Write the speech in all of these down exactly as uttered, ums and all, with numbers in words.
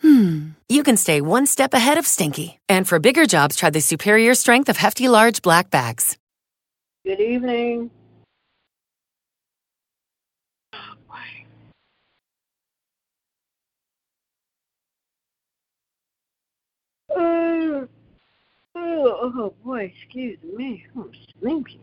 hmm, you can stay one step ahead of stinky. And for bigger jobs, try the superior strength of Hefty Large Black Bags. Good evening. Oh, boy. Oh, oh, oh boy, excuse me. I'm sleepy.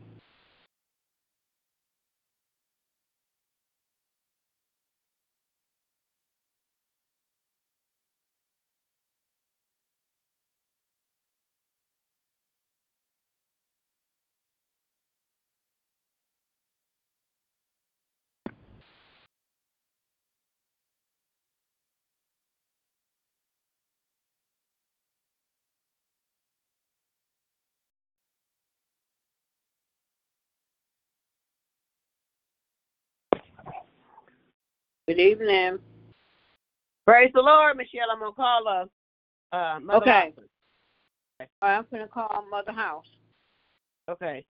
Good evening. Praise the Lord, Michelle. I'm going to call us. Uh, Mother okay. House. okay. I'm going to call Mother House. Okay.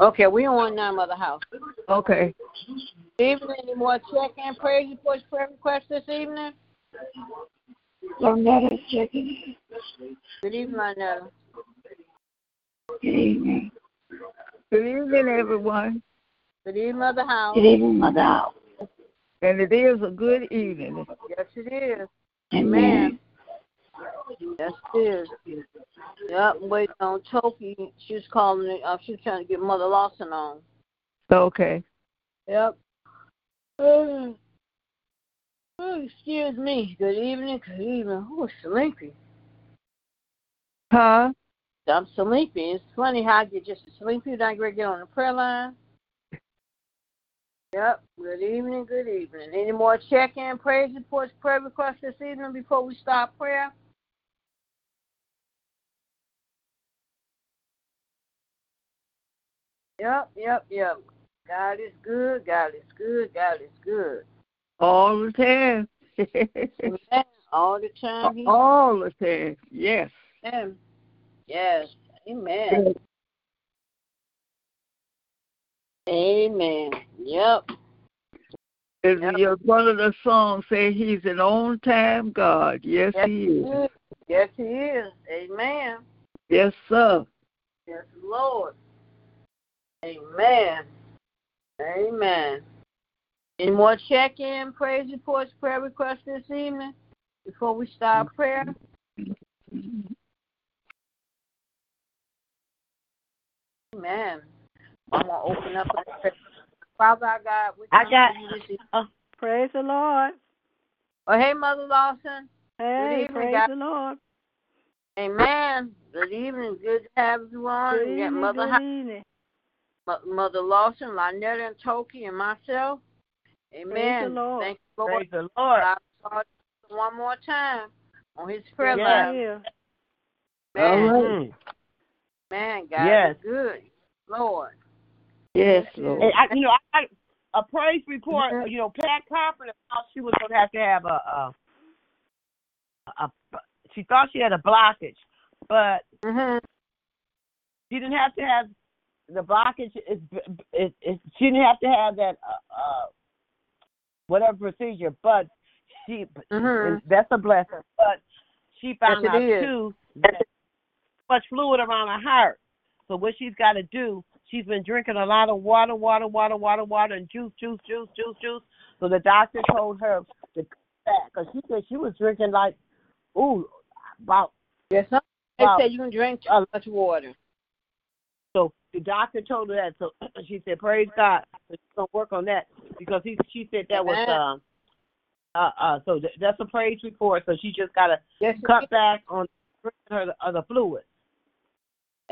Okay, we don't want none Mother House. Okay. Evening, any more check-in prayer? You push prayer requests this evening? Lonetta checking. Good evening, Lonetta. Good evening. Good evening, everyone. Good evening, Mother House. Good evening, Mother House. And it is a good evening. Yes, it is. Amen. Amen. Yes, it is. Yep, wait on Toki. She was calling it. Uh, she was trying to get Mother Lawson on. Okay. Yep. Uh, oh, excuse me. Good evening. Good evening. Oh, sleepy. Huh? I'm sleepy. It's funny how I get just sleepy when I get on the prayer line. Yep. Good evening. Good evening. Any more check-in, praise reports, prayer requests this evening before we start prayer? Yep, yep, yep. God is good. God is good. God is good. All the time. All the time. He... All the time. Yes. Amen. Yes. Amen. Amen. Yep. Yep. Your one of the songs say he's an on-time God. Yes, yes, he is. is. Yes, he is. Amen. Yes, sir. Yes, Lord. Amen. Amen. Any more check-in, praise reports, prayer requests this evening before we start prayer? Amen. I'm going to open up. Father, I got. I got. Uh, praise the Lord. Oh, hey, Mother Lawson. Hey, evening, praise God. the Lord. Amen. Good evening. Good to have you on. Good evening, you got Mother good evening. Mother Lawson, Lynette and Toki, and myself. Amen. Thank you, Lord. Praise the Lord. I saw you one more time on his prayer line. Yeah. Amen. Man, God yes. is good. Lord. Yes, Lord. And I, you know, I got a praise report. Mm-hmm. You know, Pat Carpenter thought she was going to have to have a, a, a, she thought she had a blockage, but mm-hmm. she didn't have to have the blockage is, is, is she didn't have to have that uh, uh, whatever procedure, but she mm-hmm. that's a blessing. But she found yes, out too that much fluid around her heart. So what she's got to do, She's been drinking a lot of water, water, water, water, water, and juice, juice, juice, juice, juice. So the doctor told her to come back because she said she was drinking like, ooh, about. Yes, sir. They about, said you can drink too much water. So the doctor told her that. So she said, praise God. So she's going to work on that because he, she said that was, um, uh, uh, uh, so th- that's a praise report. So she just got to yes, cut back on her the, uh, the fluid.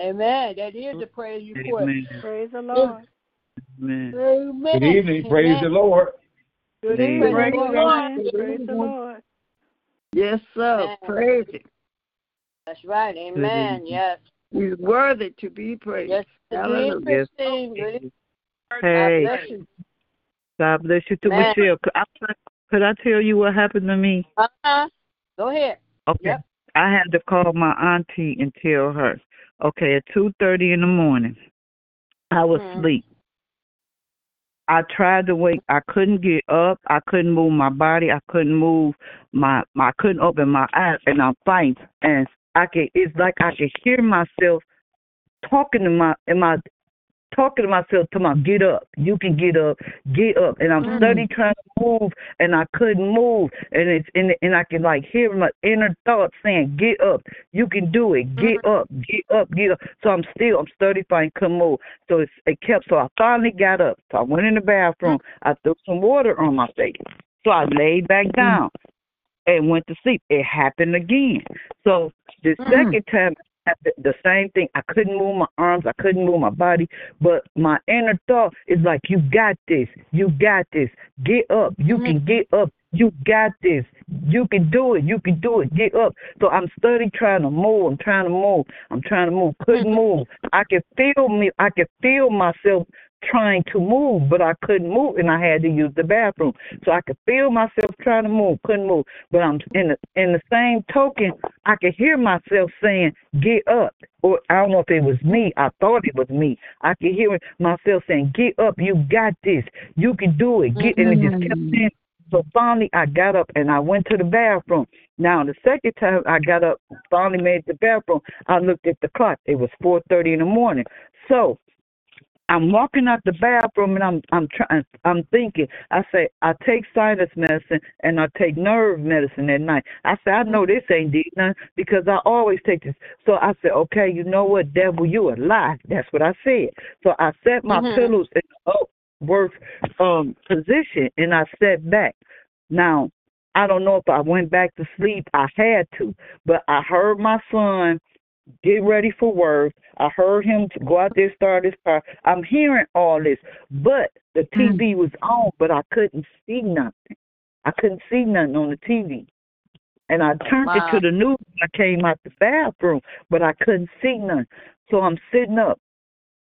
Amen. That is the praise report. Amen. Praise the Lord. Amen. Amen. Good evening. Amen. Praise the Lord. Good evening. Praise the Lord. Praise the Lord. Yes, sir. Amen. Praise it. That's right. Amen. Yes. He's worthy to be praised. Yes. Hallelujah. Yes. Hey. God bless you. God bless you too, man. Michelle. Could I, could I tell you what happened to me? Uh-huh. Go ahead. Okay. Yep. I had to call my auntie and tell her. Okay, at two thirty in the morning, I was mm-hmm. asleep. I tried to wake. I couldn't get up. I couldn't move my body. I couldn't move my, my I couldn't open my eyes, and I'm fighting. And I could, it's like I could hear myself talking to my, in my talking to myself, to my get up. You can get up, get up. And I'm mm-hmm. studying trying to move, and I couldn't move. And it's and, and I can like hear my inner thoughts saying, get up, you can do it, get mm-hmm. up, get up, get up. So I'm still, I'm studying, couldn't move. So it's, it kept. So I finally got up. So I went in the bathroom. Mm-hmm. I threw some water on my face. So I laid back down mm-hmm. and went to sleep. It happened again. So the mm-hmm. second time. The same thing. I couldn't move my arms. I couldn't move my body. But my inner thought is like, you got this. You got this. Get up. You mm-hmm. can get up. You got this. You can do it. You can do it. Get up. So I'm studying, trying to move. I'm trying to move. I'm trying to move. Couldn't move. I could feel me. I could feel myself trying to move, but I couldn't move, and I had to use the bathroom. So I could feel myself trying to move, couldn't move. But I'm in the in the same token, I could hear myself saying, "Get up." Or I don't know if it was me. I thought it was me. I could hear myself saying, "Get up. You got this. You can do it." Get, and it just kept saying. So finally, I got up and I went to the bathroom. Now, the second time I got up, finally made the bathroom. I looked at the clock. It was four thirty in the morning. So I'm walking out the bathroom, and I'm I'm trying. I'm thinking. I say I take sinus medicine and I take nerve medicine at night. I say I know this ain't deep nothing because I always take this. So I said, okay, you know what, devil, you a lie. That's what I said. So I set my mm-hmm. pillows in the upward um, position, and I sat back. Now I don't know if I went back to sleep. I had to, but I heard my son get ready for work. I heard him go out there, start his car. I'm hearing all this, but the T V was on, but I couldn't see nothing. I couldn't see nothing on the T V. And I turned wow. it to the news when I came out the bathroom, but I couldn't see nothing. So I'm sitting up.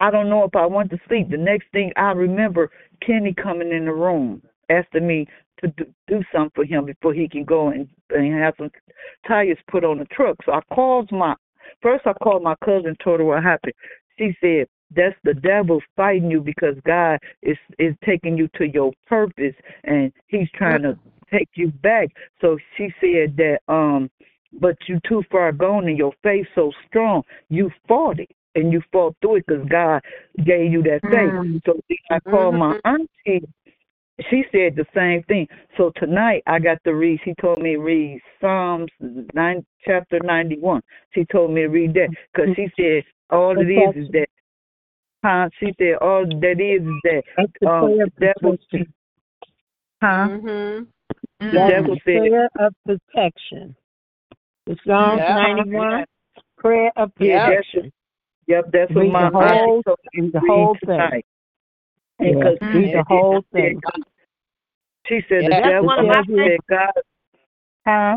I don't know if I went to sleep. The next thing I remember, Kenny coming in the room, asking me to do something for him before he can go and, and have some tires put on the truck. So I called my First, I called my cousin, told her what happened. She said, that's the devil fighting you because God is, is taking you to your purpose, and he's trying to take you back. So she said that, um, but you too far gone and your faith so strong. You fought it, and you fought through it because God gave you that faith. Mm-hmm. So I called my auntie. She said the same thing. So tonight I got to read. She told me to read Psalms nine, chapter ninety-one. She told me to read that because she said all it is is that. Huh? She said all that is is that. Um, the devil. Huh? Mm-hmm. The devil said prayer of protection. It's Psalms yeah. ninety-one. Prayer of protection. Yeah, yep, that's what read my whole told me to the whole tonight. Thing. Because yeah. mm-hmm. the whole thing. She said yeah, the devil said God. Huh? Yeah.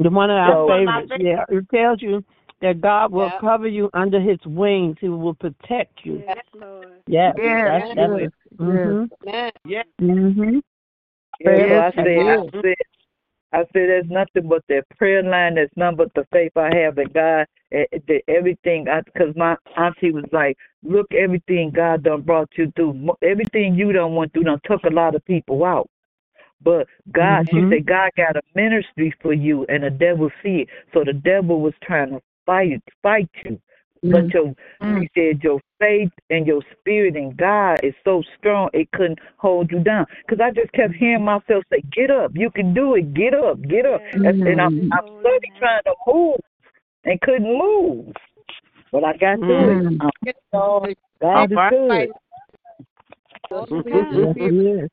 The one of our so, favorites. Yeah. It tells you that God will yeah. cover you under his wings. He will protect you. Yes, Lord. Yeah. yeah. That's, that's it. Mm-hmm. Yeah. yeah. Mm-hmm. yeah so I, said, I said I said there's nothing but that prayer line, there's nothing but the faith I have that God that everything, because my auntie was like, look, everything God done brought you through, everything you done went through done took a lot of people out. But God, mm-hmm. she said, God got a ministry for you, and the devil see it. So the devil was trying to fight, fight you. Mm-hmm. But your, mm-hmm. he said your faith and your spirit in God is so strong it couldn't hold you down. Because I just kept hearing myself say, get up, you can do it, get up, get up. Mm-hmm. And I'm, I'm slowly trying to move and couldn't move. But I got through mm-hmm. it. So God is good. Yes.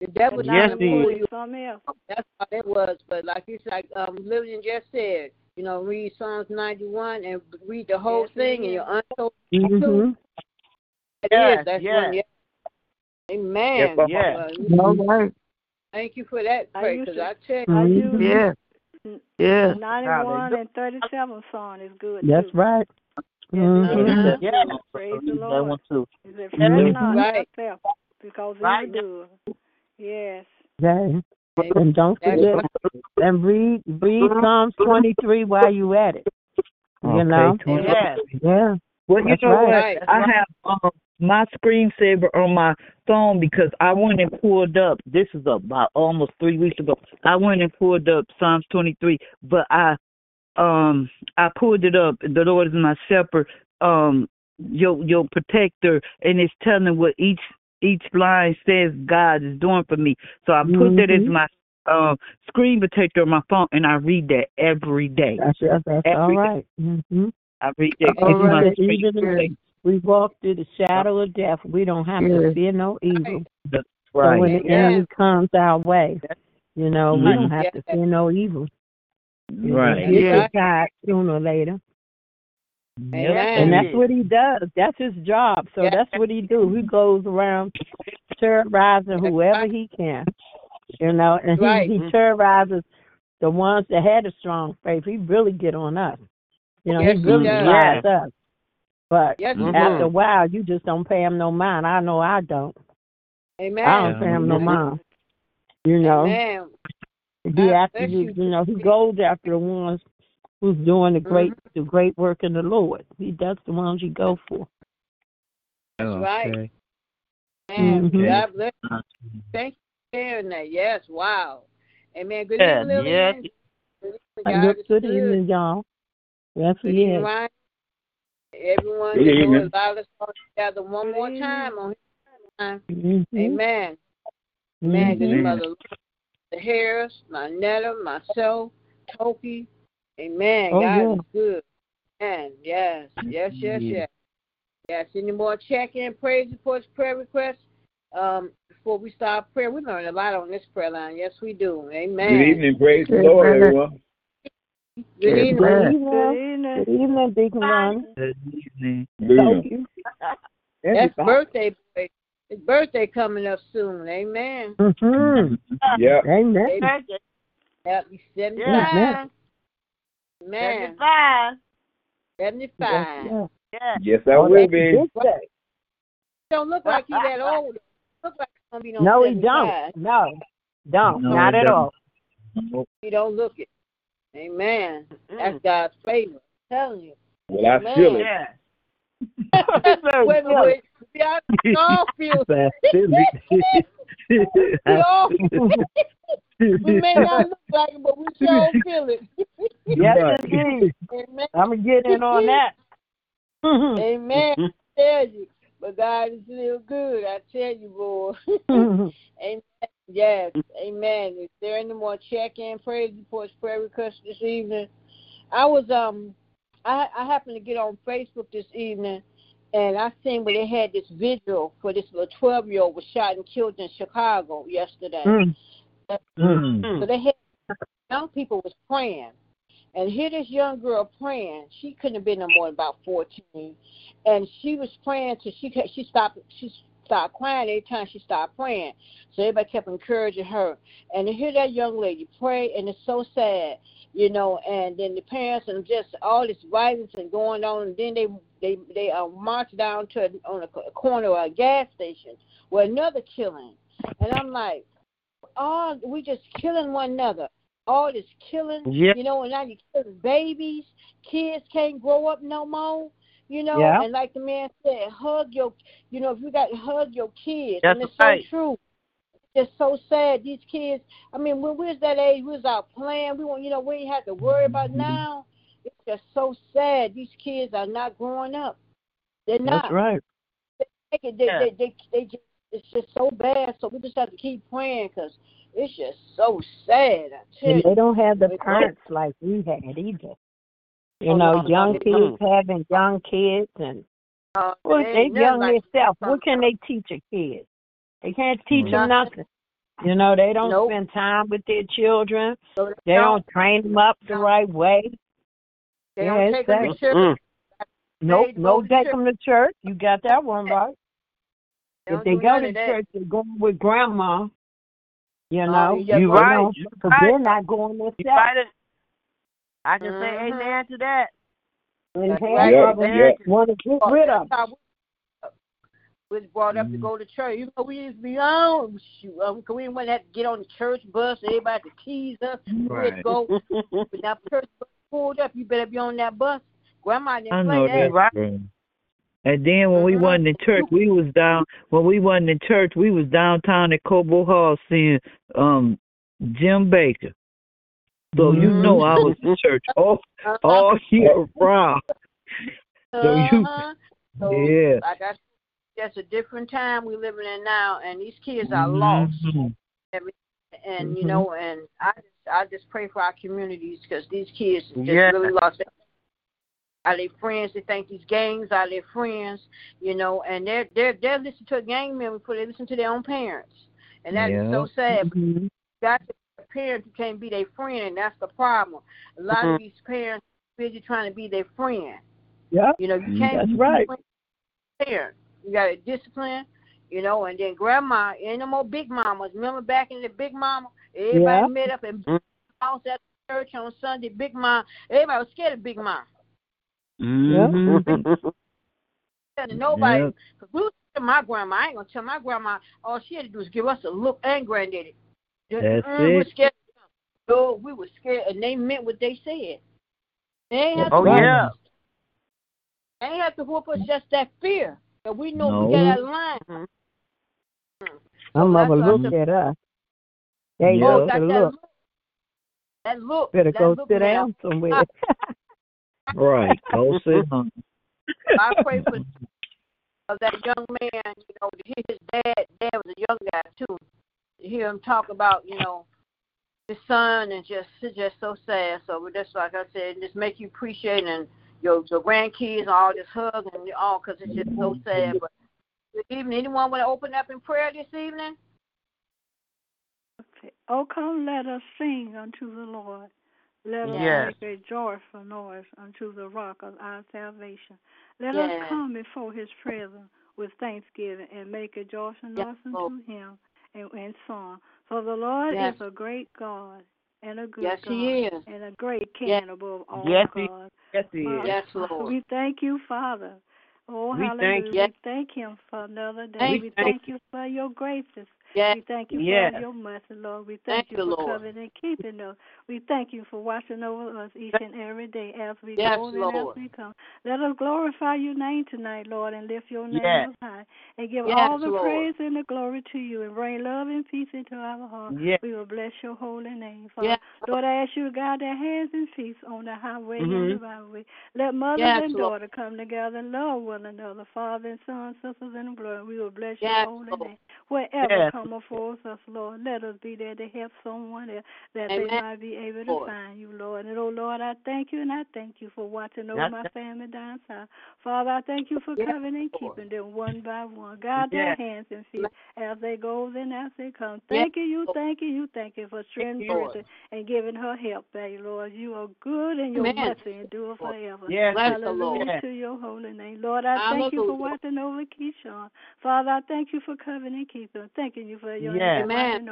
The devil not pull you from him. That's what it was. But like it's like um, Lillian just said, you know, read Psalms ninety-one and read the whole yes, thing, and you're untold. Mm-hmm. It yes, is. That's yes. One, yes. Amen. Yes. yes. Uh, All right. Thank you for that prayer, because I checked. Yes. Yes. ninety-one and thirty-seven song is good. That's too. Right. Mm-hmm. Yeah. Praise the Lord. That one too. Is it mm-hmm. right. Yourself, because it's right. good. Yes. Yeah. And don't forget and read read Psalms twenty-three while you at it. You okay, know. Yeah. Yeah. Well, that's you know right. what? I have um, my screensaver on my phone because I went and pulled up. This is about almost three weeks ago. I went and pulled up Psalms twenty-three, but I um I pulled it up. The Lord is my shepherd, um your your protector, and it's telling what each. Each line says God is doing for me. So I put mm-hmm. that as my uh, screen protector on my phone, and I read that every day. That's, that's, that's every all right. Day. Mm-hmm. I read that all every right. Even we walk through the shadow of death, we don't have yeah. to fear no evil. That's right. So when the yeah. enemy comes our way, you know, mm-hmm. we don't have yeah. to fear no evil. Right. We yeah. God sooner or later. Yep. And that's what he does. That's his job. So yes. that's what he do. He goes around terrorizing whoever he can, you know. And right. he, he terrorizes the ones that had a strong faith. He really get on us, you know. Yes, he really drives us. But yes, after a while, you just don't pay him no mind. I know I don't. Amen. I don't pay him Amen. no mind. You know. Amen. Be after you, you know. He goes after the ones who's doing the great mm-hmm. the great work in the Lord. He does the ones you go for. That's right. And mm-hmm. God bless you. Thank you for sharing that. Yes, wow. Amen. Good yeah. evening, Lillian. Yeah. Good, good evening, y'all. Yes, good evening, yes. Ryan. Everyone good evening. Allow us all together one more time on his time. Mm-hmm. Amen. Mm-hmm. Amen. Good mm-hmm. mother. The Harris, my Netta, myself, Toki. Amen. Oh, God yeah. is good. Amen. Yes, yes, yes, yeah. yes. Yes, any more check-in, praise reports, prayer requests? Um, before we start prayer, we learn a lot on this prayer line. Yes, we do. Amen. Good evening. Praise the Lord, everyone. Good evening. Good evening. Good evening, Big Mom. Good evening. Thank you. That's birthday. His birthday coming up soon. Amen. Mm-hmm. Yeah. Amen. Amen. Yep, he's seventy-nine. Man. seventy-five. seventy-five. Yes, yes. yes I oh, will be. Don't look like he's that old. Look like he's gonna be no. No, he don't. No, don't. No, Not at don't. all. He don't look it. Amen. Mm. That's God's favor. I'm telling you. Well, I Amen. feel it. Yeah. wait, wait, wait. We all feel it. we all feel it. We may not look like it, but we sure feel it. Yes, indeed. Amen. I'm going to get in on that. Amen. I tell you. But God is still good. I tell you, boy. Amen. Yes. Amen. Is there any more check-in, praise reports, prayer requests this evening? I was, um, I, I happened to get on Facebook this evening, and I seen where they had this vigil for this little twelve-year-old was shot and killed in Chicago yesterday. Mm. Mm-hmm. So they had young people was praying, and here this young girl praying. She couldn't have been no more than about fourteen, and she was praying till she she stopped she stopped crying every time she stopped praying. So everybody kept encouraging her, and to hear that young lady pray, and it's so sad, you know. And then the parents and just all this violence and going on, and then they they they uh, marched down to a, on a corner of a gas station with another killing, and I'm like. All we just killing one another. All this killing, yep. you know, and now you killing babies. Kids can't grow up no more, you know. Yep. And like the man said, hug your, you know, if you got to hug your kids, That's and it's right. so true. It's so sad. These kids. I mean, when we was that age, we was out playing. We want, you know, we ain't have to worry about now. It's just so sad. These kids are not growing up. They're not. That's right. They, they, they, yeah. they, they, they just, it's just so bad. So we just have to keep praying because it's just so sad. And they don't have the parents like we had either. You know, young kids having young kids, and uh, well, they young themselves. What can they teach a kid? They can't teach them nothing. You know, they don't nope. spend time with their children. So they they don't, don't train them up the right way. They yeah, don't take them to church. Mm. Nope, no take them to church. You got that one right. They if they go to church, they're going with grandma. You know, uh, you right. Know, you right. They're not going with that. I can mm-hmm. say amen to that. And yeah, yeah. want to get rid of them. We was brought up mm-hmm. to go to church. You know, we used to be on. Um, we didn't want to have to get on the church bus. Everybody to tease us. Right. We'd go. When that church bus pulled up, you better be on that bus. Grandma didn't I know play that. Right. And then when mm-hmm. we wasn't in church, we was down. When we wasn't in church, we was downtown at Cobo Hall seeing um, Jim Baker. So mm-hmm. you know I was in church all uh-huh. all year round. So you, uh-huh. so yeah. Like I said, that's a different time we're living in now, and these kids are lost. Mm-hmm. And, mm-hmm. you know, and I just, I just pray for our communities because these kids are just yeah. really lost. Are they friends? They think these gangs are their friends, you know, and they're, they're, they're listening to a gang member before they listen to their own parents. And that yeah. is so sad. Mm-hmm. That's a parent who can't be their friend, and that's the problem. A lot mm-hmm. of these parents are busy trying to be their friend. Yeah. You know, you can't that's be right. their parent. You got to discipline, you know, and then grandma, ain't no more big mamas. Remember back in the big mama? Everybody yeah. met up in the house at church on Sunday, big mama. Everybody was scared of big mama. Mm-hmm. And nobody, because yeah. we was scared of my grandma. I ain't going to tell my grandma, all she had to do was give us a look and granddaddy. That's mm, it. We were scared of them. So we were scared, and they meant what they said. They ain't have oh, to yeah. us. They ain't have to whoop us, just that fear. But we know no. we got that line. Mm-hmm. Some of them look at us. They yeah. look. That look. That look. Better that go look sit down somewhere. Right. Go sit down. I pray for uh, that young man, you know, to hear his dad. Dad was a young guy, too. To hear him talk about, you know, his son, and just it's just so sad. So just like I said, just make you appreciate and your, your grandkids, all this hug and all, because it's just so sad. But even anyone want to open up in prayer this evening? Okay. Oh, come, let us sing unto the Lord. Let us yes. make a joyful noise unto the rock of our salvation. Let yes. us come before his presence with thanksgiving and make a joyful noise yes. unto him and, and song. For the Lord yes. is a great God. And a good yes, God, he is. And a great King yes. above all yes, gods. Yes, He Father, is. Yes, Lord. We thank you, Father. Oh, we hallelujah. Thank, yes. We thank Him for another day. We, we thank, thank you for your graces. Yes. We thank you yes. for your mercy, Lord. We thank, thank you for Lord. Covering and keeping us. We thank you for watching over us each and every day as we yes, go and Lord. As we come. Let us glorify your name tonight, Lord, and lift your name yes. up high and give yes, all the Lord. Praise and the glory to you and bring love and peace into our hearts. Yes. We will bless your holy name, Father. Yes. Lord, I ask you to guide their hands and feet on the highway mm-hmm. and the byway. Let mother yes, and daughter Lord. Come together and love one another, Father and Son, sisters and blood. We will bless yes, your holy Lord. Name. Wherever yes. come before us, Lord, let us be there to help someone else that Amen. They might be able to Lord. Find you, Lord. And, oh, Lord, I thank you, and I thank you for watching over That's my that. Family down south. Father, I thank you for yes, covering and Lord. Keeping them one by one. Guide yes. their hands and feet as they go and as they come. Thank yes, you, you, thank you, you, thank you for strengthening and giving her help, baby, Lord. You are good, and your mercy endure forever. Yes, hallelujah yes. to your holy name. Lord, I hallelujah. Thank you for watching over Keyshawn. Father, I thank you for covering and keeping her. Thanking you for your yes. name.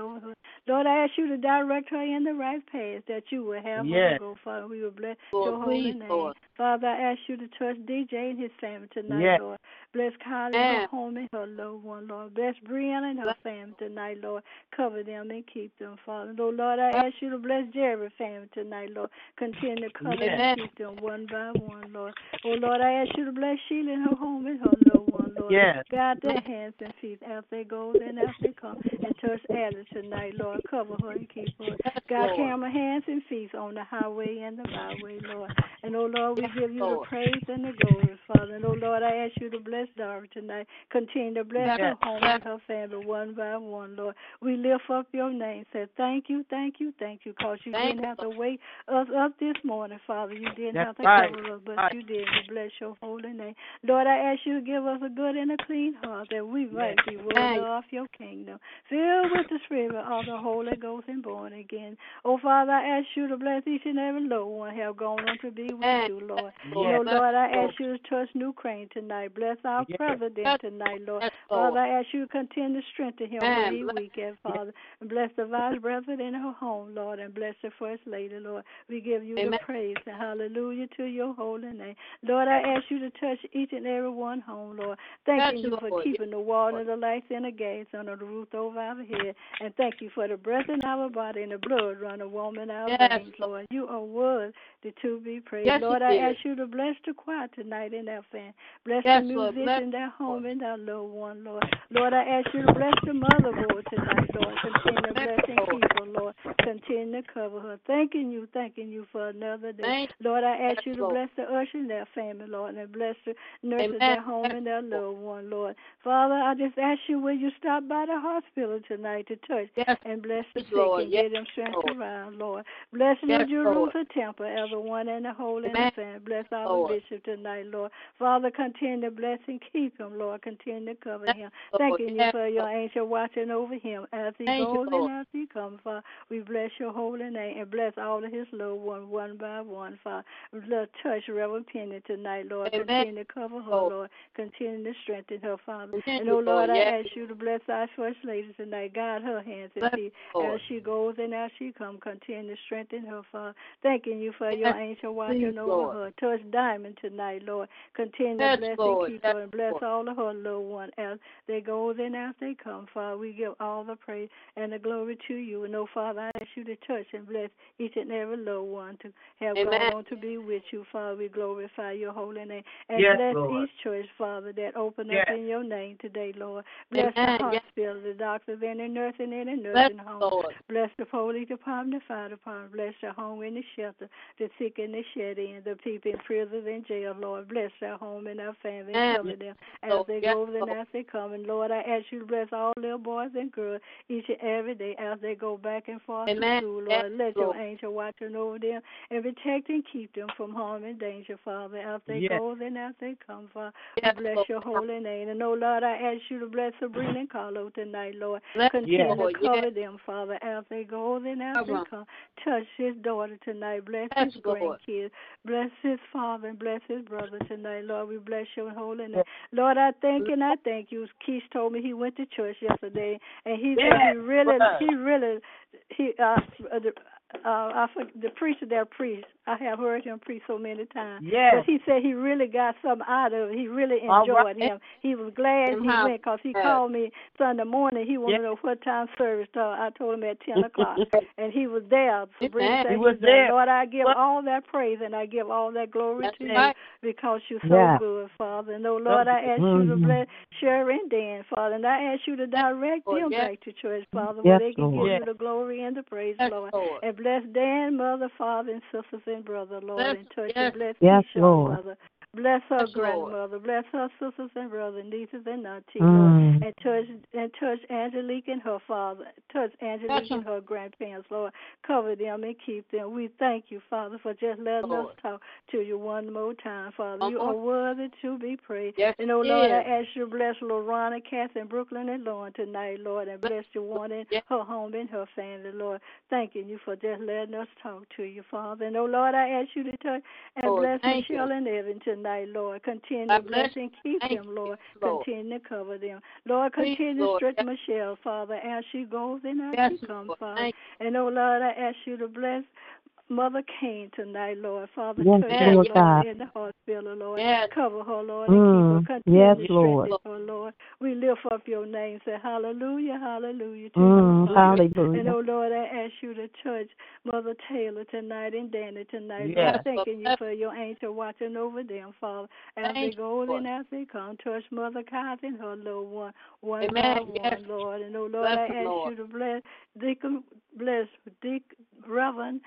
Lord, I ask you to direct her in the right path that you will have yes. her to go, Father. We will bless Lord, your holy please, name. Lord. Father, I ask you to touch D J and his family tonight, yes. Lord. Bless Kylie, her home, and her loved one, Lord. Bless Brianna and her family tonight, Lord. Cover them and keep them, Father. Oh, Lord, I ask you to bless Jerry's family tonight, Lord. Continue to cover yes. and keep them one by one, Lord. Oh, Lord, I ask you to bless Sheila and her home and her loved one, Lord. So yes. They guide their hands and feet as they go and as they come. And touch Alice tonight, Lord. Cover her and keep her. God, camera hands and feet on the highway and the byway, Lord. And, oh, Lord, we give you Lord. the praise and the glory, Father. And, oh, Lord, I ask you to bless Dara tonight. Continue to bless yes. her home and her family one by one, Lord. We lift up your name. Say thank you, thank you, thank you, because you thank didn't have to wake us up this morning, Father. You didn't That's have to right. cover us, but right. you did. We bless your holy name. Lord, I ask you to give us a good and a clean heart that we might yes. be worthy of your kingdom. Filled with the Spirit of the Holy Ghost and born again. Oh, Father, I ask you to bless each and every loved one who have gone on to be with yes. you, Lord. Yes. Oh, Lord, I ask you to touch New Crane tonight. Bless our yes. president tonight, Lord. Yes. Father, I ask you to continue to strengthen him yes. every weekend, Father. Yes. Bless the vice president in her home, Lord, and bless the first lady, Lord. We give you Amen. the praise and hallelujah to your holy name. Lord, I ask you to touch each and every one home, Lord. Thanking you, you for Lord. keeping the water, the lights, and the gates under the roof over our head. And thank you for the breath in our body and the blood run a woman out yes. of Lord. You are worthy to be praised. Yes, Lord, I ask you to bless the choir tonight in their family. Bless yes, the musicians in their home and their loved one, Lord. Lord, I ask you to bless the motherboard tonight, Lord. Continue to bless and keep her, Lord. Continue to cover her. Thanking you, thanking you for another day. Thank Lord, I ask you to Lord. bless the usher and their family, Lord, and bless the nurses in their home and their loved one, Lord. Father, I just ask you, will you stop by the hospital tonight to touch yes. and bless the sick Lord. and yes. get them strength Lord. around, Lord. Bless yes, New Jerusalem Temple, everyone and the whole in the family. Bless our Lord. bishop tonight, Lord. Father, continue to bless and keep him, Lord. Continue to cover yes, him. Lord. Thanking yes, you for your angel watching over him as he Thank goes you, and as he comes, Father. We bless your holy name and bless all of his loved ones one by one, Father. Let's touch Reverend Penny tonight, Lord. Amen. Continue to cover her, Lord. Lord. Continue to strengthen her, Father. Continue, and, oh, Lord, Lord. I yes. ask you to bless our first lady tonight. Guide her hands and feet as she goes and as she comes. Continue to strengthen her, Father. Thanking you for your angel watching over her. Touch Diamond tonight, Lord. Continue to bless Lord. and keep her and bless Lord. all of her little ones as they go and as they come, Father. We give all the praise and the glory to you. And, oh, Father, I ask you to touch and bless each and every little one to have Amen. gone on to be with you, Father. We glorify your holy name. And yes, bless Lord. each church, Father, that open yes. up in your name today, Lord. Bless Amen. the hospital, yes. the doctors, and the nurse, and the nursing home. Lord. Bless the police department, the fire department. Bless the home and the shelter, the sick and the shed, and the people in prisons and jail, Lord. Bless their home and their family and cover them as Lord. they yes. go and as they come. And, Lord, I ask you to bless all little boys and girls each and every day as they go back and forth Amen. to school, Lord. Yes, Let Lord. your angel watching over them and protect and keep them from harm and danger, Father, as they yes. go and as they come, Father. Yes, bless Lord. your holy name. And, oh, Lord, I ask you to bless Sabrina and Carlo tonight, Lord. Continue yes, Lord. to cover yes. them, Father, as they go and as they come. Touch his daughter tonight. Bless yes, his Lord. grandkids. Bless his father and bless his brother tonight, Lord. We bless your holy name. Yes. Lord, I thank and I thank you. Keith told me he went to church yesterday, and he yes. he really, he really, he, uh, the, Uh, I, the preacher that preached, I have heard him preach so many times. Yes. But he said he really got something out of it. He really enjoyed right. him. He was glad mm-hmm. he went because he yes. called me Sunday morning. He wanted yes. to know what time service started. I told him at ten o'clock. And he was there. Sabrina said, he was there. Lord, I give what? all that praise and I give all that glory That's to right. you because you're so yeah. good, Father. And, oh, Lord, I ask mm-hmm. you to bless Sherry and Dan, Father. And I ask you to direct oh, them yes. back to church, Father, yes, where they can Lord. give yes. you the glory and the praise, yes, Lord. Lord. And bless Dan, mother, father, and sisters and brother, Lord, bless, and touch yes, and bless yes, each Lord. Mother. Bless her yes, grandmother. Lord. Bless her sisters and brothers, nieces and aunties, mm. and touch and touch Angelique and her father. Touch Angelique yes, and her grandparents, Lord. Cover them and keep them. We thank you, Father, for just letting Lord. us talk to you one more time, Father. Uh-huh. You are worthy to be praised. Yes, and, oh, Lord, yes. I ask you to bless Lorana, Kath, and Brooklyn and Lauren tonight, Lord, and bless your one in yes. her home and her family, Lord. Thanking you for just letting us talk to you, Father. And, oh, Lord, I ask you to touch and Lord, bless Michelle you. and Evan tonight. Tonight, Lord, continue to bless and keep them, Lord. Lord. Continue to cover them, Lord. Continue to stretch yes. Michelle, Father, as she goes and as yes. she comes, Father. And, oh, Lord, I ask you to bless Mother Kane tonight, Lord. Father, yes, touch Lord, Lord in the hospital, Lord. Yes. Cover her, Lord. Mm. And keep her. Yes, Lord. Her, Lord. We lift up your name. Say hallelujah, hallelujah. To mm, you, hallelujah. And, oh, Lord, I ask you to touch Mother Taylor tonight and Danny tonight. Yes. I'm thanking you for your angel watching over them, Father. As they go and as they come, touch Mother Kathy and her little one. One Amen. By yes. one, Lord. And, oh, Lord, bless I ask Lord. you to bless Deacon, bless Deacon, Reverend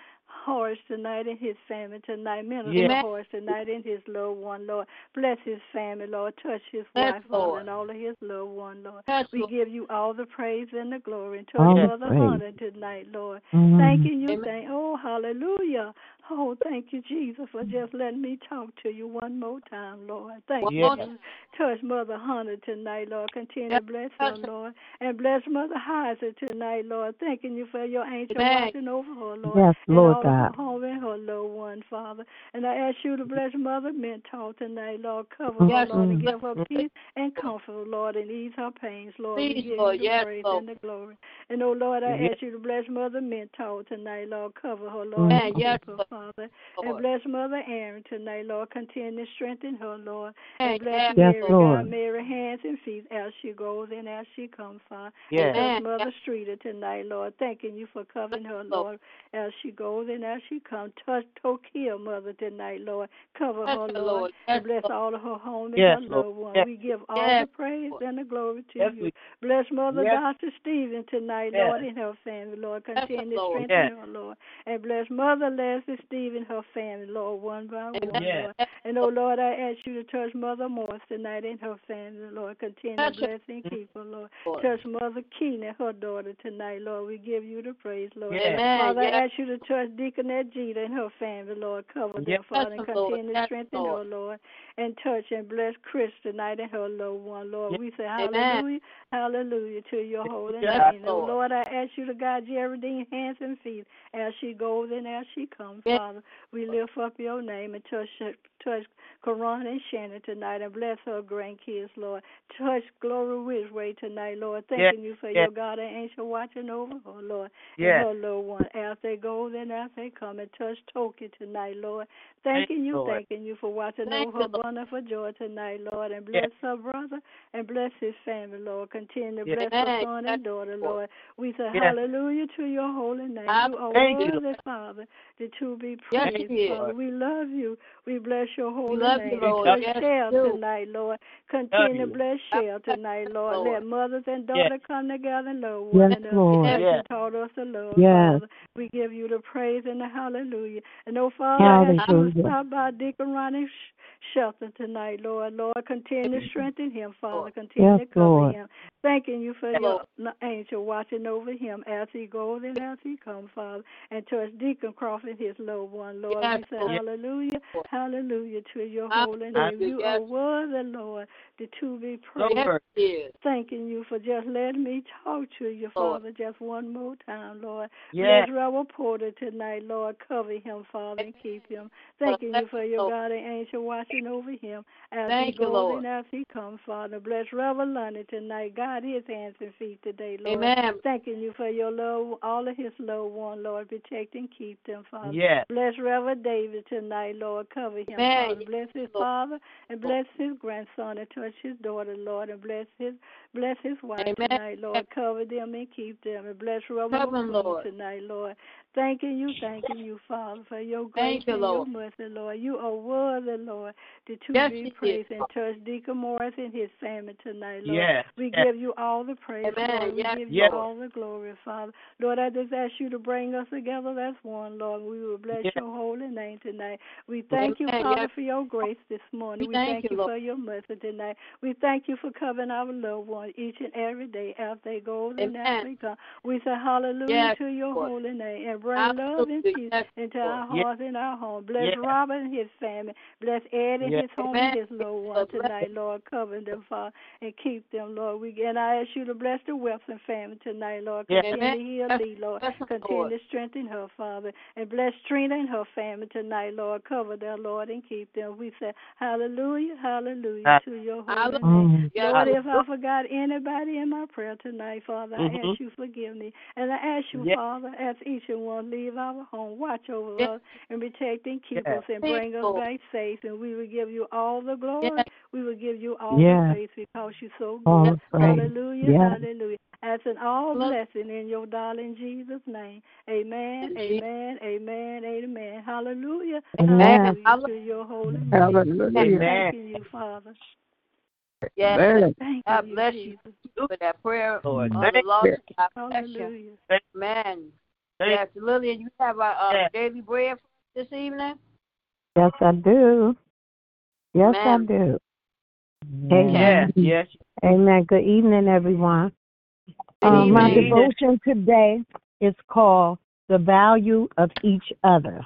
Horace tonight and his family tonight. Minister yes. Horace tonight and his loved one, Lord. Bless his family, Lord. Touch his yes, wife, Lord, and all of his loved one, Lord. Yes, we Lord. give you all the praise and the glory. And touch yes, Mother Hunter tonight, Lord. Mm-hmm. Thanking you. Thank, oh, hallelujah. Oh, thank you, Jesus, for just letting me talk to you one more time, Lord. Thank yes. you. Touch Mother Hunter tonight, Lord. Continue yes. to bless her, Lord. And bless Mother Heiser tonight, Lord. Thanking you for your angel Amen. watching over her, Lord. Yes, Lord. God. Home and her little one, Father. And I ask you to bless Mother Mentor tonight, Lord. Cover yes, her, Lord, and give her peace and comfort, Lord, and ease her pains, Lord. Please, and give Lord, you the yes, praise Lord. and the glory. And, oh, Lord, I yes. ask you to bless Mother Mentor tonight, Lord. Cover her, Lord. Amen. And yes, her, Father. Lord. And bless Mother Aaron tonight, Lord. Continue to strengthen her, Lord. And bless yes, Mary, Lord. God, Mary, hands and feet as she goes and as she comes, Father. Yes. And bless yes. Mother Streeter tonight, Lord. Thanking you for covering her, Lord, as she goes. And as she comes, touch Tokyo, Mother, tonight, Lord. Cover yes, her, Lord. Lord. Yes, and bless Lord. all of her home and yes, her loved ones. Yes. We give all yes, the praise Lord. and the glory to yes, you. We. Bless Mother yes. Doctor Stephen tonight, yes. Lord, and her family, Lord. Continue yes, to strengthen yes. her, Lord. And bless Mother Leslie Stephen, her family, Lord, one by one, yes. Lord. And, oh, Lord, I ask you to touch Mother Morse tonight and her family, Lord. Continue to yes. bless and keep her, Lord. Lord. Touch Mother Keena, her daughter, tonight, Lord. We give you the praise, Lord. Yes. Father, yes. I ask you to touch Deaconette Jeter and her family, Lord. Cover yes, them, Father, and continue to strengthen Lord. her, Lord. And touch and bless Chris tonight and her loved one, Lord. Yes. We say hallelujah, Amen. hallelujah to your holy yes, name. Lord. Lord, I ask you to guide Geraldine hands and feet as she goes and as she comes, yes. Father. We lift up your name and touch touch Karan and Shannon tonight and bless her grandkids, Lord. Touch Glory Ridgeway tonight, Lord. Thanking yes. you for yes. your God and angel watching over her, Lord. Yes. And her little one. As they go, then as they come, and touch Toki tonight, Lord. Thanking Thank you, Lord. thanking you for watching Thank over her wonderful joy tonight, Lord. And bless yes. her brother and bless his family, Lord. Continue to yes. bless yes. her son and daughter, Lord. We say yes. hallelujah to your holy name. You are worthy, Father, that you be praised, yes, Father. We love you. We bless your holy love name. You, Lord. Bless yes, Shell tonight, Lord. Continue to bless Shell tonight, Lord. Lord. Let mothers and daughters yes. come together and love one yes, another. Yes, yes. You taught us to love, yes. Father. We give you the praise and the hallelujah. And, oh, Father, hallelujah. I stop by Deacon Ronnie Shelton tonight, Lord. Lord, continue to strengthen him, Father. Continue yes, to cover Lord. him. Thanking you for your angel watching over him as he goes and as he comes, Father. And touch Deacon Crawford, his loved one, Lord. Yes, we say yes. hallelujah, hallelujah to your I, holy name. I, I, you yes. are worthy, Lord, that to be praised. Yes. Thanking you for just letting me talk to you, Father, Lord. just one more time, Lord. Yes. Bless Robert Porter tonight, Lord. Cover him, Father, and keep him. Thanking Lord. you for your God and angel watching over him as Thank he goes you, Lord. and as he comes, Father. Bless Reverend Lundy tonight, God. His hands and feet today, Lord. Amen. Thanking you for your love, all of his loved one, Lord. Protect and keep them, Father. Yes. Bless Reverend David tonight, Lord. Cover him, Amen. Father. Bless his Lord. father and bless Lord. his grandson and touch his daughter, Lord. And bless his bless his wife Amen. tonight, Lord. Cover them and keep them. And bless Reverend Lord tonight, Lord. Thanking you, thanking you, Father, for your grace you, and Lord. your mercy, Lord. You are worthy, Lord, that you yes, be praised and touch Deacon Morris and his family tonight, Lord. Yes, we yes. give you all the praise, Amen. Lord. We yes, give yes. you all the glory, Father. Lord, I just ask you to bring us together as one, Lord. We will bless yes. your holy name tonight. We thank Amen. you, Father, yes. for your grace this morning. We, we thank, thank you, Lord. for your mercy tonight. We thank you for covering our loved ones each and every day as they go and as they come. We say hallelujah yes, to your Lord. holy name. And bring Absolutely. love and peace yes, into Lord. our hearts yes. and our home. Bless yes. Robert and his family. Bless Ed glad in yes. his home and his little one tonight, Lord. Cover them, Father, and keep them, Lord. We And I ask you to bless the Wilson family tonight, Lord. Continue yes. to heal thee, Lord. Continue to strengthen her, Father. And bless Trina and her family tonight, Lord. Cover them, Lord, and keep them. We say hallelujah, hallelujah uh, to your holy name. Lord, if I forgot anybody in my prayer tonight, Father, I mm-hmm. ask you forgive me. And I ask you, yes. Father, as each and one leave our home, watch over yes. us and protect and keep yes. us and bring us back safe. And we will give you all the glory. Yes. We will give you all yes. the praise because you're so good. Oh, hallelujah, yes. hallelujah. As an all blessing in your darling Jesus' name. Amen, amen, amen, amen. Hallelujah. Amen. Hallelujah to your holy name. Hallelujah. Thank you, Father. Yes. Thank God you, bless Jesus. You for that prayer. Lord, thank you. Hallelujah. Amen. Thank yes, Lillian, you have our uh, yes. daily bread this evening? Yes, I do. Yes, amen. I do. Amen. Yes, yes. Amen. Good evening, everyone. Um, my devotion today is called The Value of Each Other.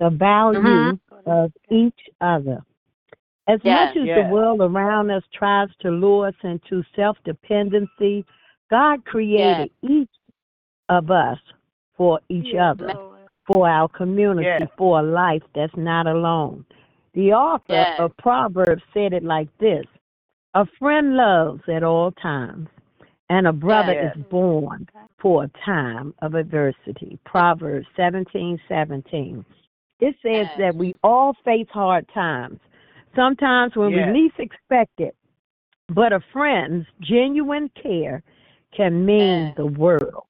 The Value mm-hmm. of Each Other. As yes, much as yes. the world around us tries to lure us into self-dependency, God created yes. each of us for each yes, other, Lord. For our community, yes. for a life that's not alone. The author yes. of Proverbs said it like this, "A friend loves at all times, and a brother yes. is born for a time of adversity." Proverbs seventeen seventeen. It says yes. that we all face hard times, sometimes when yes. we least expect it, but a friend's genuine care can mean yes. the world.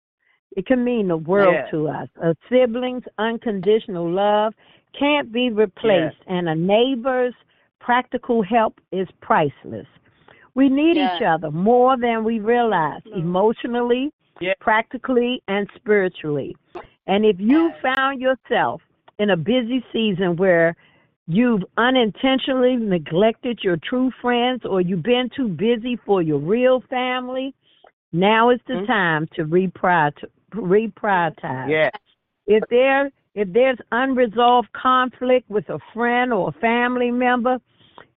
It can mean the world yes. to us. A sibling's unconditional love can't be replaced, yes. and a neighbor's practical help is priceless. We need yes. each other more than we realize, emotionally, yes. practically, and spiritually. And if you yes. found yourself in a busy season where you've unintentionally neglected your true friends or you've been too busy for your real family, now is the mm-hmm. time to reprioritize. Yes. If there, if there's unresolved conflict with a friend or a family member,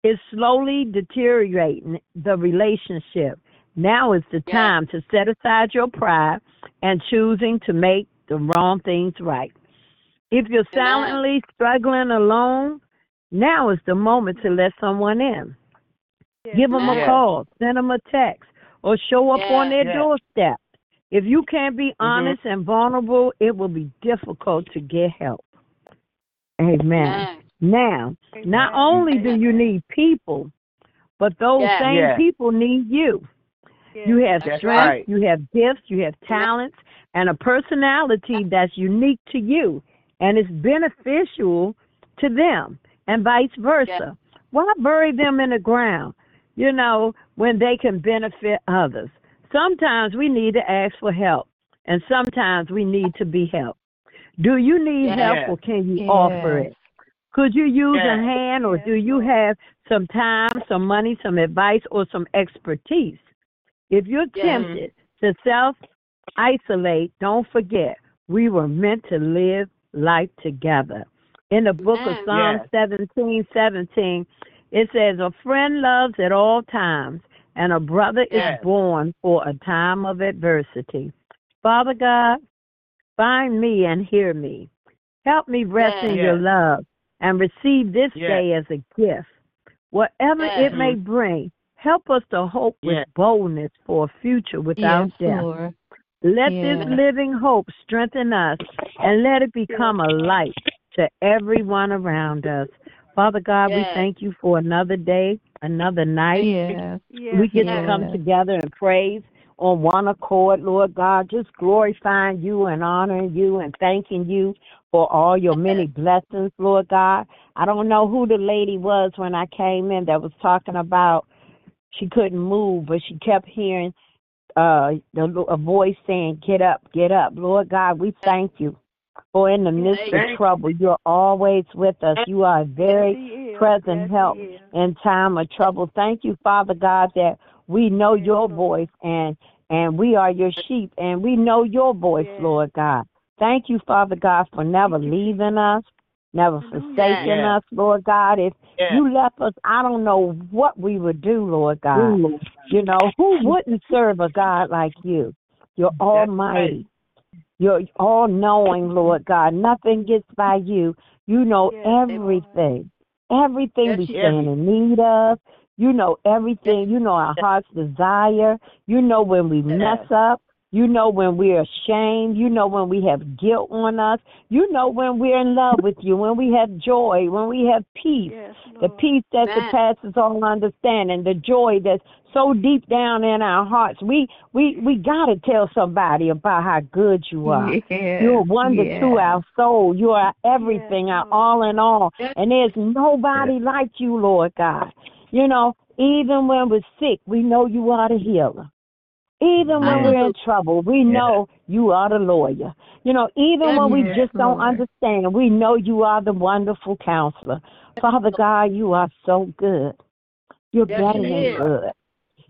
is slowly deteriorating the relationship. Now is the time yes. to set aside your pride and choosing to make the wrong things right. If you're silently struggling alone, now is the moment to let someone in. Yes. Give them yes. a call, send them a text, or show up yes. on their yes. doorstep. If you can't be honest mm-hmm. and vulnerable, it will be difficult to get help. Amen. Yes. Now, amen. Not only do you need people, but those yeah, same yeah. people need you. Yeah. You have that's strength, right. you have gifts, you have talents, and a personality that's unique to you, and it's beneficial to them, and vice versa. Yeah. Why bury them in the ground, you know, when they can benefit others? Sometimes we need to ask for help, and sometimes we need to be helped. Do you need yeah. help, or can you yeah. offer it? Could you use yes. a hand, or yes. do you have some time, some money, some advice, or some expertise? If you're yes. tempted to self-isolate, don't forget, we were meant to live life together. In the book yes. of Psalm yes. seventeen seventeen, it says, "A friend loves at all times, and a brother yes. is born for a time of adversity." Father God, find me and hear me. Help me rest yes. in yes. your love. And receive this yes. day as a gift. Whatever yes. it may bring, help us to hope yes. with boldness for a future without yes, death. Lord. Let yes. this living hope strengthen us and let it become a light to everyone around us. Father God, yes. we thank you for another day, another night. Yes. Yes. We get yes. to come together and praise on one accord, Lord God, just glorifying you and honoring you and thanking you for all your many blessings, Lord God. I don't know who the lady was when I came in that was talking about she couldn't move, but she kept hearing uh, a voice saying, "Get up, get up." Lord God, we thank you for in the midst of trouble, you're always with us. You are a very present help in time of trouble. Thank you, Father God, that we know your voice and, and we are your sheep, and we know your voice, Lord God. Thank you, Father God, for never leaving us never forsaken yeah. us, Lord God. If yeah. you left us, I don't know what we would do, Lord God. Ooh. You know, who wouldn't serve a God like you? You're That's almighty. Right. You're all-knowing, Lord God. Nothing gets by you. You know yeah, everything. Everything yes, we stand yes. in need of. You know everything. Yes. You know our yes. heart's desire. You know when we yes. mess up. You know when we're ashamed. You know when we have guilt on us. You know when we're in love with you, when we have joy, when we have peace, yes, the peace that Man. surpasses all understanding, the joy that's so deep down in our hearts. We we, we got to tell somebody about how good you are. Yes, you're a wonder yes. to our soul. You are everything, yes, our all in all. Yes. And there's nobody yes. like you, Lord God. You know, even when we're sick, we know you are the healer. Even when we're in trouble, we know yeah. you are the lawyer. You know, even when we just don't understand, we know you are the wonderful counselor. Father God, you are so good. You're better than good.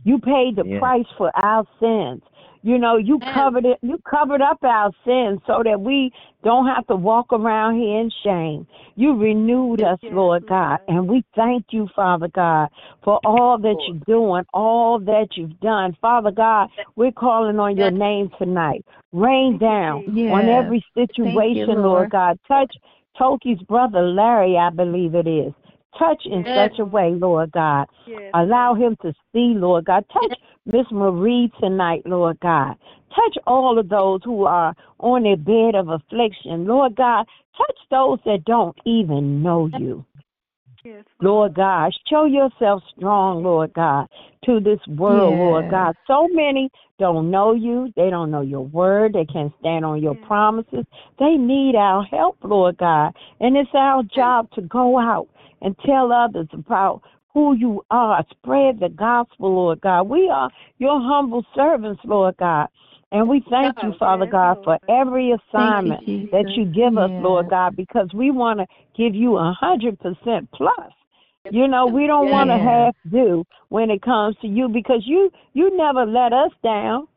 You paid the yeah. price for our sins. You know, you covered it. You covered up our sins so that we don't have to walk around here in shame. You renewed us, Lord God, and we thank you, Father God, for all that you're doing, all that you've done. Father God, we're calling on your name tonight. Rain down yes. on every situation, you, Lord. Lord God. Touch Toki's brother, Larry, I believe it is. Touch in yes. such a way, Lord God. Yes. Allow him to see, Lord God. Touch Miss Marie tonight, Lord God. Touch all of those who are on their bed of affliction, Lord God. Touch those that don't even know you. Yes. Lord God, show yourself strong, Lord God, to this world, yes. Lord God. So many don't know you. They don't know your word. They can't stand on your yes. promises. They need our help, Lord God. And it's our job to go out and tell others about who you are. Spread the gospel, Lord God. We are your humble servants, Lord God. And we thank you, Father God, for every assignment you, that you give us, yeah. Lord God, because we want to give you one hundred percent plus. You know, we don't yeah. want to half do when it comes to you, because you, you never let us down.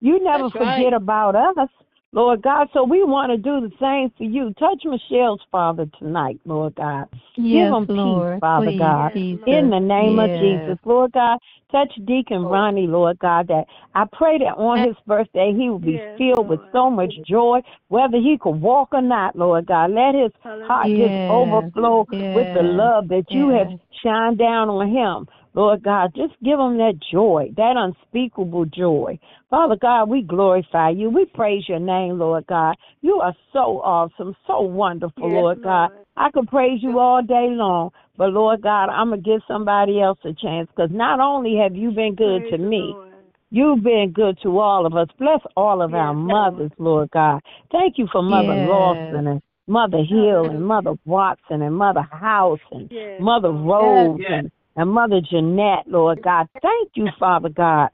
You never That's forget right. about us, Lord God, so we want to do the same for you. Touch Michelle's father tonight, Lord God. Yes, give him Lord, peace, Father please, God, Jesus. In the name yes. of Jesus. Lord God, touch Deacon Ronnie, Lord God, that I pray that on his birthday he will be yes, filled Lord. with so much joy, whether he could walk or not, Lord God. Let his heart yes. just overflow yes. with the love that yes. you have shined down on him. Lord God, just give them that joy, that unspeakable joy. Father God, we glorify you. We praise your name, Lord God. You are so awesome, so wonderful, yes, Lord God. Lord. I could praise you all day long, but Lord God, I'm going to give somebody else a chance, because not only have you been good praise to me, Lord. You've been good to all of us. Bless all of yes, our mothers, Lord God. Thank you for Mother yes. Lawson and Mother Hill and Mother Watson and Mother House and yes. Mother Rose yes, yes. and And Mother Jeanette, Lord God, thank you, Father God,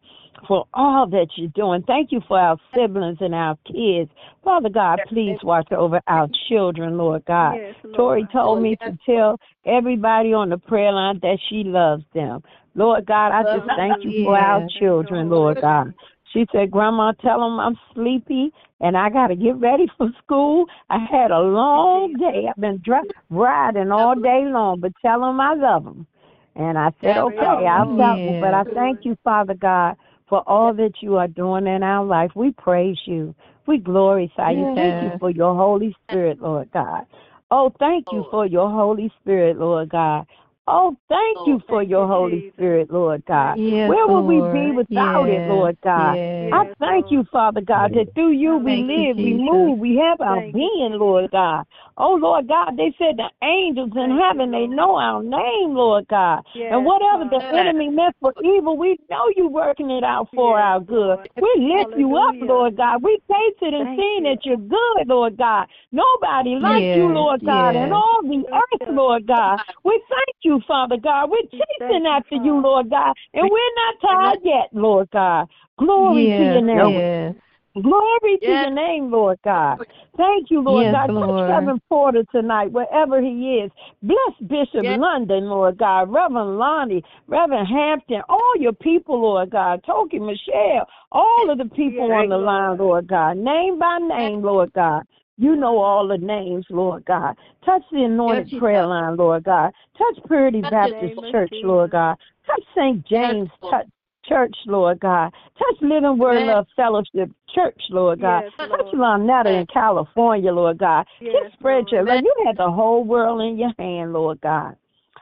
for all that you're doing. Thank you for our siblings and our kids. Father God, please watch over our children, Lord God. Yes, Lord. Tori told me to tell everybody on the prayer line that she loves them. Lord God, I just thank you for our children, Lord God. She said, Grandma, tell them I'm sleepy and I got to get ready for school. I had a long day. I've been dri- riding all day long, but tell them I love them. And I said, okay, I'll stop. Yeah. But I thank you, Father God, for all that you are doing in our life. We praise you. We glorify yeah. you. Thank you for your Holy Spirit, Lord God. Oh, thank you for your Holy Spirit, Lord God. Oh, thank you for your Holy Spirit, Lord God. Yes, where would we be without yes, it, Lord God? Yes, I thank you, Father God, that through you we live, we move, we have our being, Lord God. Oh, Lord God, they said the angels in heaven, they know our name, Lord God. And whatever the enemy meant for evil, we know you're working it out for our good. We lift you up, Lord God. We tasted and seen that you're good, Lord God. Nobody like you, Lord God, and all the earth, Lord God. We thank you, Father God. We're chasing after you, Lord God, and we're not tired yet, Lord God. Glory yes, to your name. Yes. Glory yes. to your name, Lord God. Thank you, Lord yes, God. Lord. Touch Reverend Porter tonight, wherever he is. Bless Bishop yes. London, Lord God. Reverend Lonnie, Reverend Hampton, all your people, Lord God. Toki, Michelle, all of the people yes, on the line, Lord God. Name by name, Lord God. You know all the names, Lord God. Touch the Anointed yes, Prayer Line, Lord God. Touch Purity touch Baptist Church, Jesus. Lord God. Touch Saint James yes, touch Church, Lord God. Touch Living Word Love Fellowship Church, Lord God. Yes, Lord. Touch Lonetta yes. in California, Lord God. Yes, Keep spread Lord. your love. You had the whole world in your hand, Lord God.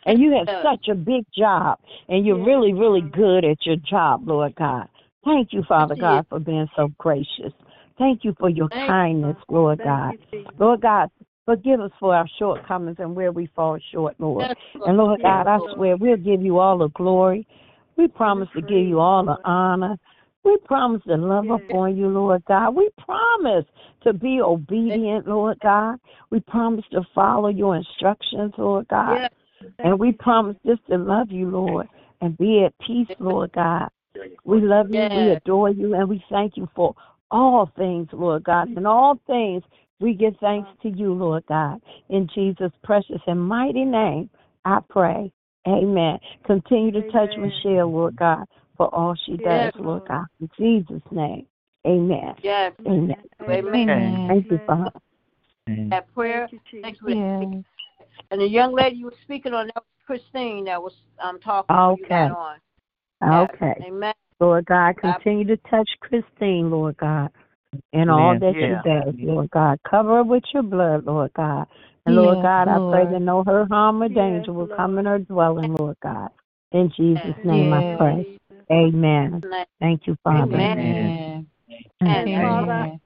And you have yes. such a big job, and you're yes. really, really good at your job, Lord God. Thank you, Father God, for being so gracious. Thank you for your Thank kindness, you. Lord Thank God. You. Lord God, forgive us for our shortcomings and where we fall short, Lord. Yes, Lord. And Lord God, I swear we'll give you all the glory. We promise to give you all the honor. We promise to love yes. upon you, Lord God. We promise to be obedient, Lord God. We promise to follow your instructions, Lord God. Yes. And we promise just to love you, Lord, and be at peace, Lord God. We love you, yes. we adore you, and we thank you for all things, Lord God. In all things, we give thanks to you, Lord God. In Jesus' precious and mighty name, I pray. Amen. Continue to amen. touch Michelle, Lord God, for all she yes. does, Lord God. In Jesus' name, amen. Yes. Amen. Amen. Amen. Thank you, Father. That prayer, thanks for yes. And the young lady you were speaking on, that was Christine that was um, talking okay. you got on. Okay. Amen. Lord God, continue to touch Christine, Lord God, and all that yeah. she does, Lord God. Cover her with your blood, Lord God. And yeah, Lord God, I Lord. pray that no hurt, harm, or danger yeah, will Lord. come in her dwelling, Lord God. In Jesus' name yeah. I pray. Amen. Thank you, Father. Amen. Amen. And, Amen. Father,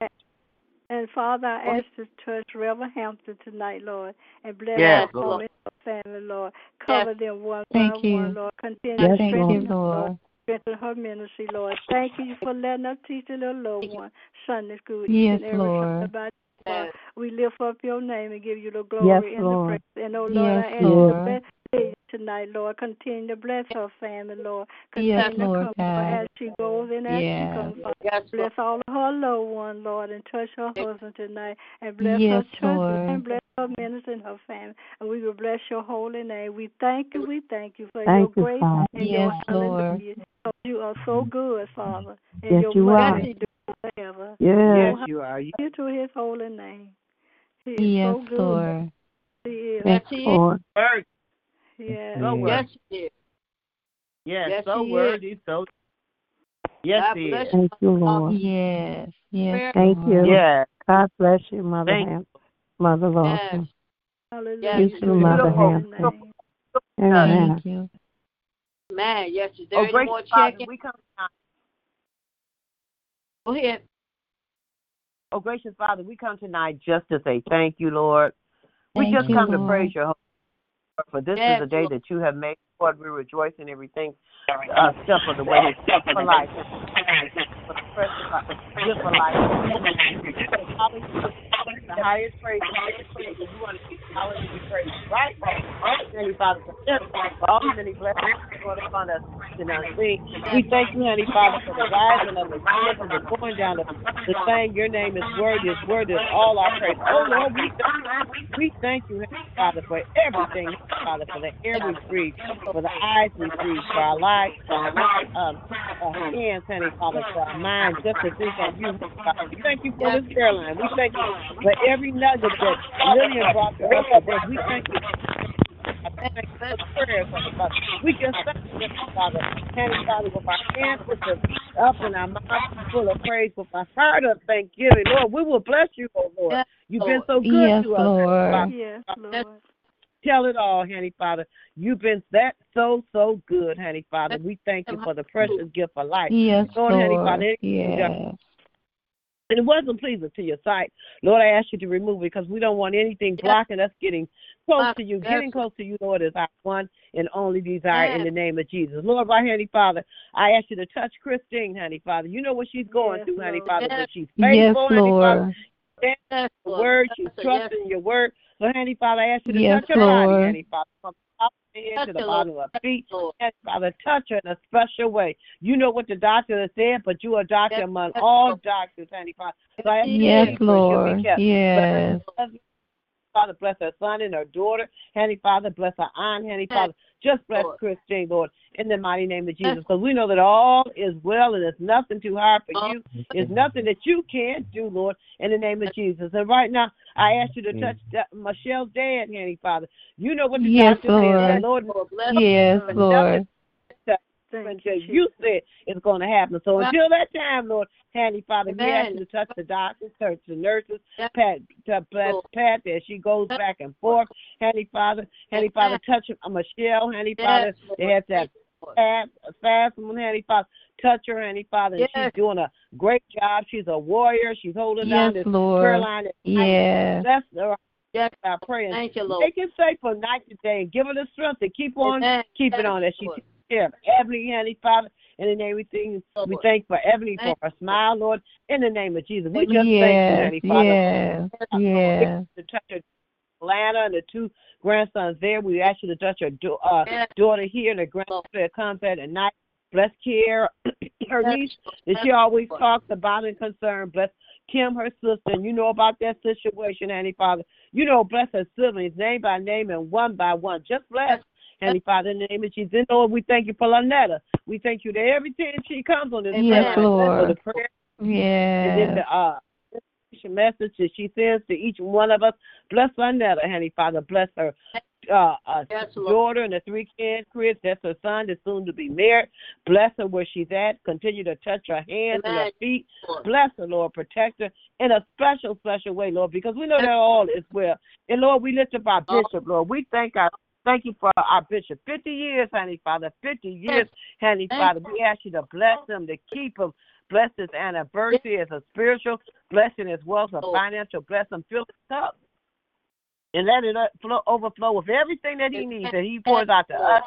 and Father, I ask to touch Reverend Hampton tonight, Lord, and bless yes, her home and her family, Lord. Cover yes. them one by one, Lord. Continue yes, to strengthen them, Lord. Strengthen her ministry, Lord. Thank you for letting us teach the little little one Sunday school. Yes, and Lord. Yes. We lift up your name and give you the glory yes, and Lord. the praise. And, oh, Lord, yes, I ask Lord. the best day tonight, Lord. Continue to bless her family, Lord. Continue yes, to Lord, as she goes and as yes. she comes back. Yes, bless all of her loved ones, Lord, and touch her husband tonight. And bless yes, her church and bless her minister and her family. And we will bless your holy name. We thank you. We thank you for thank your grace you, and yes, your Lord. You are so good, Father. And yes, your you are. Forever. Yes, yes, you are. You to His holy name. He is yes, so good. Lord. He is. Yes, He is. Yes, yes. So yes, He is. Yes, yes so he worthy. Is. So yes, God He is. Thank you, Lord. Yes, yes. Thank Lord. you. Yes. God bless you, Mother Hampton. Mother Lawson. Yes. Thank you, Mother Hampton. Amen. Thank you. Man, yes. Is there oh, any more checking? We come down. Go ahead. Oh, gracious Father, we come tonight just to say thank you, Lord. We thank just you, come Lord. to praise your holy Lord, for this yes, is a day Lord. that you have made. Lord, we rejoice in everything, uh, step of the way, step for life, for the precious life, live for life. The highest praise, the highest praise, and you want to keep hallelujah praise, right? Thank you, Father, for all the many blessings that are upon us in our sleep. We thank you, honey, Father, for the rising of the sun and the going down of the same. Your name is worthy, is worthy of all our praise. Oh, Lord, we thank you, we thank you, Father, for everything, Father, for the air we breathe, for the eyes we breathe, for our lives, for our um, uh, hands, honey, Father, for our minds, just to think of you, Father. We thank you for this prayer line. We thank you for every nugget that Lillian brought to us today. We thank you. I thank you for the prayers, Father. We just thank you, Father. Thank you, Father, with our hands up and our mouths full of praise, with our heart of thanksgiving. Lord, we will bless you, oh Lord. You've been so good yes, to us, Lord. Yes, Lord. Tell it all, honey, Father. You've been that so, so good, honey, Father. We thank you for the precious gift of life. Yes, Lord. Lord. Honey, Father. Yes. And it wasn't pleasing to your sight. Lord, I ask you to remove it because we don't want anything blocking us getting close to you. Getting close to you, Lord, is our one and only desire in the name of Jesus. Lord, my honey, Father, I ask you to touch Christine, honey, Father. You know what she's going yes, through, honey, Father, but she's faithful, yes, honey, Father. Yes, Lord. Your word, she's trusting yes. your word. So, honey, Father, I ask you to yes, touch her Lord. body, honey, Father, from the top of her head to the bottom of her feet. Yes, Father, touch her in a special way. You know what the doctor has said, but you are a doctor yes, among yes, all doctors, honey, Father. So I ask yes, you Lord. Be kept. Yes, Lord. Yes. Father, bless her son and her daughter, honey, Father. Bless her aunt, honey, Father. Just bless Lord. Chris J, Lord, in the mighty name of Jesus. Because we know that all is well and there's nothing too hard for you. There's nothing that you can't do, Lord, in the name of Jesus. And right now, I ask you to touch Michelle's dad, Handy Father. You know what the yes, doctor said. Lord, Lord, bless yes, him. Lord. Until you said it's going to happen. So until that time, Lord, Handy Father, we ask you to touch the doctors, touch the nurses, Pat, to bless Pat as she goes back and forth. Handy Father, Handy Father, touch Michelle, Handy Father. They have to have fast, fast, Handy Father. Touch her, Handy Father, and yes. she's doing a great job. She's a warrior. She's holding yes, down this Lord. prayer line. Yeah. Bless her. Yes, I pray. And thank you, Lord. Make it safe for night today and give her the strength to keep on, yes. keep it on as she takes care of Ebony, Handy Father, and in everything. Lord. We thank for Ebony thank for her smile, Lord, in the name of Jesus. We just yes. thank you, Handy Father. Yes. yes. To touch her Atlanta and the two grandsons there. We ask you to touch her uh, yes. daughter here and her grandson that comes at night. Bless Kiara, her niece that she always talks about and concern. Bless Kim, her sister, and you know about that situation, Handy Father. You know, bless her siblings name by name and one by one. Just bless, Handy Father, in the name of Jesus. Lord, we thank you for Lanetta. We thank you that every time she comes on this yes, prayer, Lord. For the prayer. Yeah. And then the uh, message that she sends to each one of us. Bless Lanetta, Handy Father. Bless her. Uh, uh, daughter and the three kids, Chris, that's her son that's soon to be married. Bless her where she's at. Continue to touch her hands Amen. and her feet. Bless her, Lord. Protect her in a special, special way, Lord, because we know that all is well. And, Lord, we lift up our bishop, Lord. We thank our Thank you for our bishop. fifty years, Handy Father. fifty years, Handy Father. We ask you to bless him, to keep him. Bless his anniversary as a spiritual blessing as well as a financial blessing. Fill his cup. And let it overflow with everything that he needs, that he pours out to us.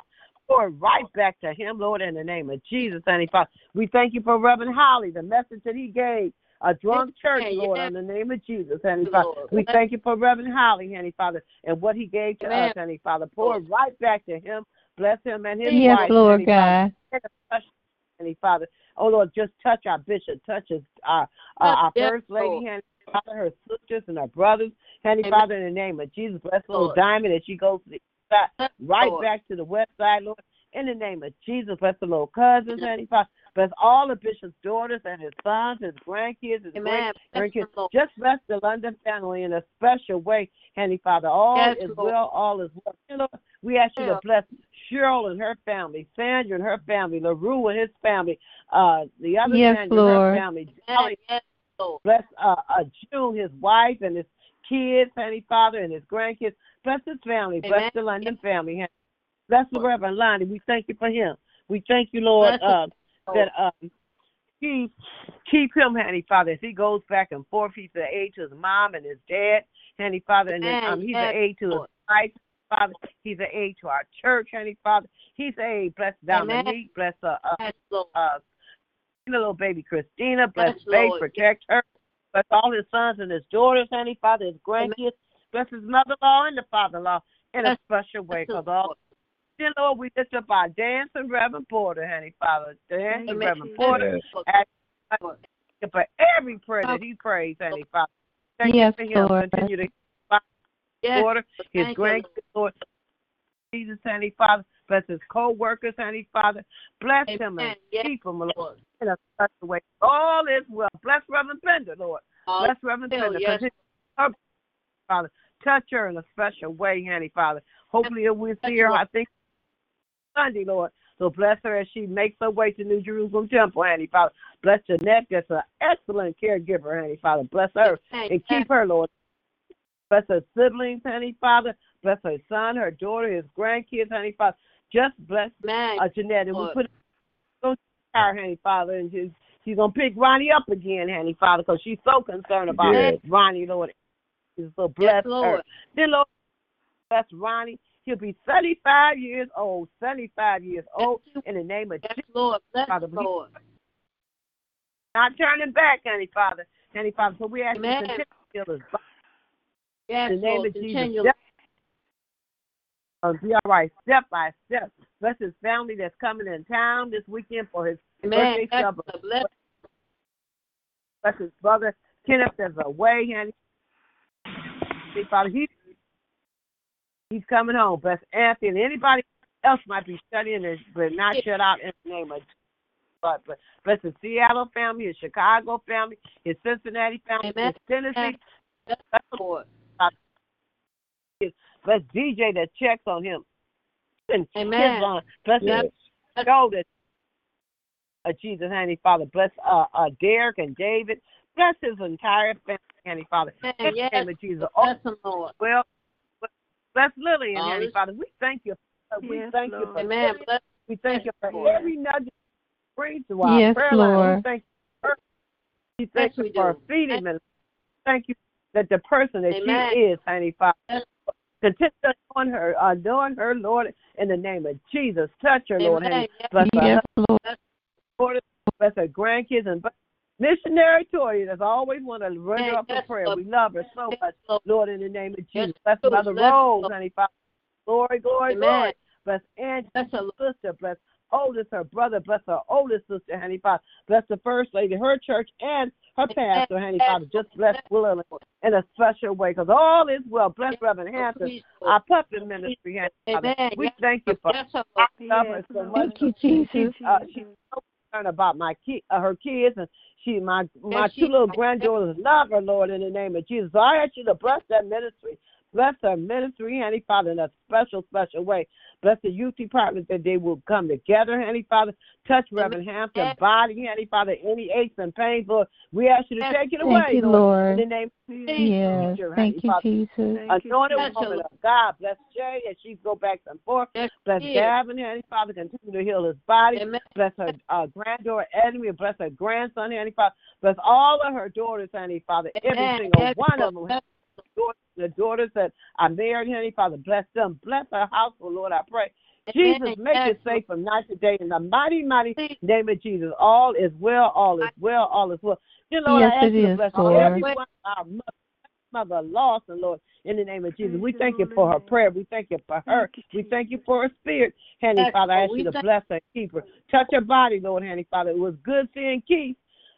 Pour it right back to him, Lord, in the name of Jesus, Handy Father. We thank you for Reverend Holly, the message that he gave. A drunk church, Lord, in the name of Jesus, Handy Father. We thank you for Reverend Holly, Handy Father, and what he gave to us, Handy Father. Pour it right back to him. Bless him and his yes, wife, Lord God. Handy Father. Oh, Lord, just touch our bishop. Touch his, our, uh, our yes, first lady, Lord. Handy Father, her sisters and her brothers. Handy Amen. Father, in the name of Jesus, bless little Diamond as she goes to the east side, right Lord. back to the west side, Lord. In the name of Jesus, bless the little cousins, Handy Father. Bless all the bishop's daughters and his sons, his grandkids, his grandkids. Just bless the London family in a special way, Handy Father. All yes, is Lord. well, all is well. You know, we ask you yeah. to bless Cheryl and her family, Sandra and her family, LaRue and his family, uh, the other yes, Sandra Lord. and her family. Yes, yes, Lord. Bless uh, uh, June, his wife, and his kids, Handy Father, and his grandkids. Bless his family. Amen. Bless the London family. Handy. Bless the Reverend Lonnie. We thank you for him. We thank you, Lord, uh, that um, he keep him, Handy Father, as he goes back and forth. He's the aid to his mom and his dad, Handy Father, and his, um, he's an aid to his wife, Father. He's an aid to our church, Handy Father. He's an aid. Bless Dominique. Bless uh, uh, uh, little baby Christina. Bless Faith. Protect her. Bless all his sons and his daughters, Handy Father, his grandkids. Bless his mother-in-law and the father-in-law in a special way. Because all, dear Lord, we lift up our dance and Reverend Porter, Handy Father. Dance and Reverend Porter. For every prayer that he prays, Handy Father. Thank yes, you for him. Lord. Continue to yes. Porter, his grandkids, Lord. Jesus, Handy Father. Bless his co-workers, Handy Father. Bless Amen. him and yes. keep him, Lord, in a special way. All is well. Bless Reverend Bender, Lord. All bless Reverend Bender. Yes. Her, Father. Touch her in a special way, Handy Father. Hopefully we'll see her, I think, Sunday, Lord. So bless her as she makes her way to New Jerusalem Temple, Handy Father. Bless Jeanette, that's an excellent caregiver, Handy Father. Bless her and keep her, Lord. Bless her siblings, Handy Father. Bless her son, her daughter, his grandkids, Handy Father. Just bless uh, Jeanette. And we put her, Handy Father, and his she's going to pick Ronnie up again, Handy Father, because she's so concerned about yes. Ronnie, Lord. So bless yes, Lord. her. Then, Lord, bless Ronnie. He'll be seventy-five years old, seventy-five years old, yes, in the name of yes, Jesus. Lord. Bless Father, Lord. Not turning back, Handy Father. Handy Father, so we ask Amen. you to continue to heal his body. Yes, in the name Lord. of continue. Jesus. Be all right, step by step. Bless his family that's coming in town this weekend for his Amen. birthday supper. Bless. bless his brother Kenneth that's away, Handy Father. He, he's coming home. Bless Anthony and anybody else might be studying this, but not shut out in the name of Jesus. But, but bless the Seattle family, his Chicago family, his Cincinnati family, Amen. His Tennessee. Bless the Lord. Bless D J that checks on him. And Amen. On. Bless yes. his shoulders. Uh, Jesus, honey, Father. Bless uh, uh, Derek and David. Bless his entire family, honey, Father. Amen. In the yes. name of Jesus. Bless oh, the Lord. Well, bless Lillian, oh, honey, Father. We thank you. We yes, thank Lord. You for Amen. Bless, we thank you for Lord. Every nudge. Praise to our yes, prayer Lord. Line. We thank you for, we thank yes, you we for feeding us. Thank you that the person that Amen. She is, honey, Father, continue on her, adorn her, Lord, in the name of Jesus. Touch her, Amen. Lord, honey. Bless yes, her, Lord. Lord. Bless her grandkids and missionary Toya that's always want to render yes, up yes, a prayer. Lord. We love her so much, yes, Lord, in the name of Jesus. Yes, bless Mother Rose, Lord. Honey, Father. Glory, glory, glory. Bless Angie, bless her sister, bless oldest, her brother, bless her oldest sister, honey, Father. Bless the first lady, her church, and her pastor, honey, Father. Just bless William in a special way, because all is well. Bless Reverend Hampton, our puppet ministry, honey, Father. We thank you for I love her so much. Thank you, Jesus. Uh, she's so concerned about my ki- uh, her kids, and she, my, my two little granddaughters love her, Lord, in the name of Jesus. So I ask you to bless that ministry. Bless her ministry, honey, Father, in a special, special way. Bless the youth department that they will come together, honey, Father. Touch Reverend Hampton's body, honey, Father. Any aches and pains, Lord, we ask you to take it away, thank you, Lord. In the name of Jesus. Yes, future, thank honey, you, Father. Jesus. Anointed woman of God. Bless Jay as she go back and forth. Yes, bless Gavin, honey, Father. Continue to heal his body. Amen. Bless her uh, granddaughter, Edmund. Bless her grandson, honey, Father. Bless all of her daughters, honey, Father. Every Amen. Single yes, one of them. Honey, the daughters that are married, honey, Father, bless them. Bless her household, Lord, I pray. Amen. Jesus, make yes. it safe from night to day in the mighty, mighty name of Jesus. All is well, all is well, all is well. You know, yes, I ask you to bless everyone, our mother, mother lost, and Lord, in the name of Jesus. We thank you for her prayer. We thank you for her. We thank you for her spirit, honey, yes. Father. I ask you to bless her, keep her. Touch her body, Lord, honey, Father. It was good seeing Keith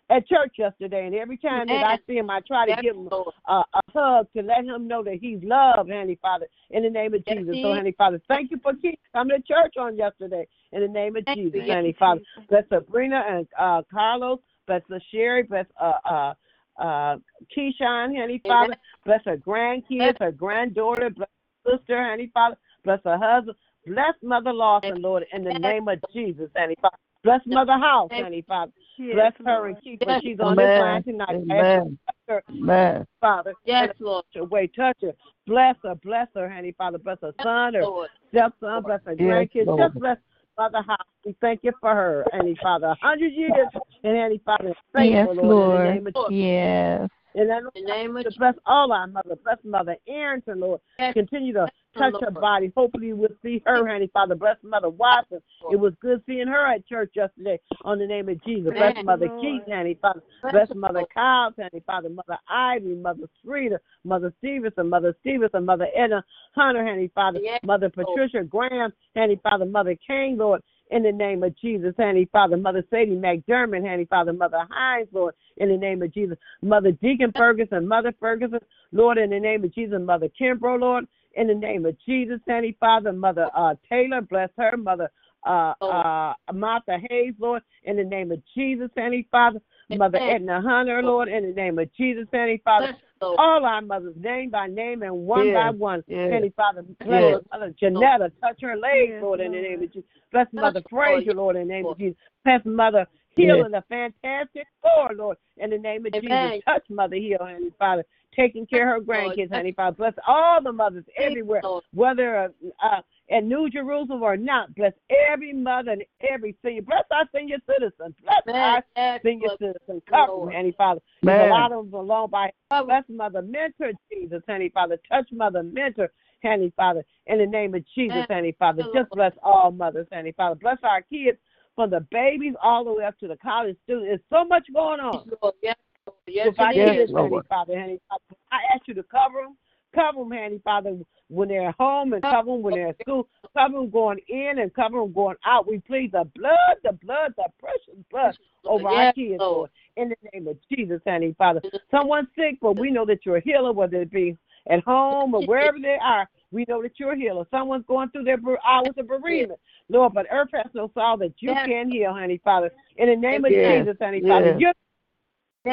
at church yesterday, and every time that I see him, I try to yes, give him a, a hug to let him know that he's loved, honey, Father, in the name of yes, Jesus. So, honey, Father, thank you for coming to church on yesterday, in the name of thank Jesus, you, honey, yes, Father. Jesus. Bless Sabrina and uh, Carlos, bless Sherry, bless uh, uh, uh, Keyshawn, honey, Father, yes. bless her grandkids, yes. her granddaughter, bless her sister, honey, Father, bless her husband, bless Mother Lawson, yes. Lord, in the yes. name of Jesus, honey, Father. Bless Mother House, honey, Father. Yes, bless her Lord. And keep her. Yes, she's on this line tonight. Amen. Her, Amen. Father. Yes, Lord. Way, touch her. Bless her. Bless her, honey, Father. Bless her son, her Lord. Stepson. Bless her grandkids. Yes, Just bless Mother House. We thank you for her, honey, Father. A hundred years, and honey, Father. Thank yes, you, Lord. Lord. In the name of yes. In the name of Jesus. Bless all our mother. Bless Mother Arrington, Lord. Yes. Continue to touch her body. Hopefully we'll see her, honey, Father. Bless Mother Watson. It was good seeing her at church yesterday on the name of Jesus. Bless Amen. Mother Keith, honey, Father. Bless Mother Cobb, honey, Father. Mother Ivy, Mother Sreda, Mother Stevenson, Mother Stevenson, Mother Edna Hunter, honey, Father. Yes. Mother Patricia Graham, honey, Father. Mother King, Lord. In the name of Jesus, honey, Father. Mother Sadie McDermott, honey, Father. Mother Hines, Lord, in the name of Jesus. Mother Deacon Ferguson, Mother Ferguson, Lord, in the name of Jesus. Mother Kimbrough, Lord, in the name of Jesus, honey, Father. Mother uh, Taylor, bless her. Mother uh, uh, Martha Hayes, Lord, in the name of Jesus, honey, Father. Mother Edna Hunter, Lord, in the name of Jesus, honey, Father. All our mothers, name by name and one yes, by one. Yes, Heavenly Father, bless yes, Mother Janetta, touch her legs, yes, Lord, in the name of Jesus. Bless Mother Frazier, Lord, in the name of Jesus. Bless Mother Healing, yes, a fantastic poor, Lord, in the name of Amen. Jesus. Touch Mother Heal, Heavenly Father. Taking care of her grandkids, honey, Father. Bless all the mothers everywhere, whether uh, at New Jerusalem or not. Bless every mother and every senior. Bless our senior citizens. Bless Man, our senior citizens. Cover, honey, Father. A lot of them along by. Bless Mother Mentor, Jesus, honey, Father. Touch Mother Mentor, honey, Father. In the name of Jesus, honey, Father. Just bless all mothers, honey, Father. Bless our kids from the babies all the way up to the college students. There's so much going on. Yes. Yes, if I yes, honey, Father, honey, Father, I ask you to cover them, cover them, honey, Father, when they're at home and cover them when they're at school, cover them going in and cover them going out. We plead the blood, the blood, the precious blood over yes, our kids, Lord, in the name of Jesus, honey, Father. Someone's sick, but we know that you're a healer, whether it be at home or wherever they are. We know that you're a healer. Someone's going through their hours of bereavement, Lord, but earth has no soul that you yes. can heal, honey, Father. In the name of yes. Jesus, honey, yes. Father, you're yes,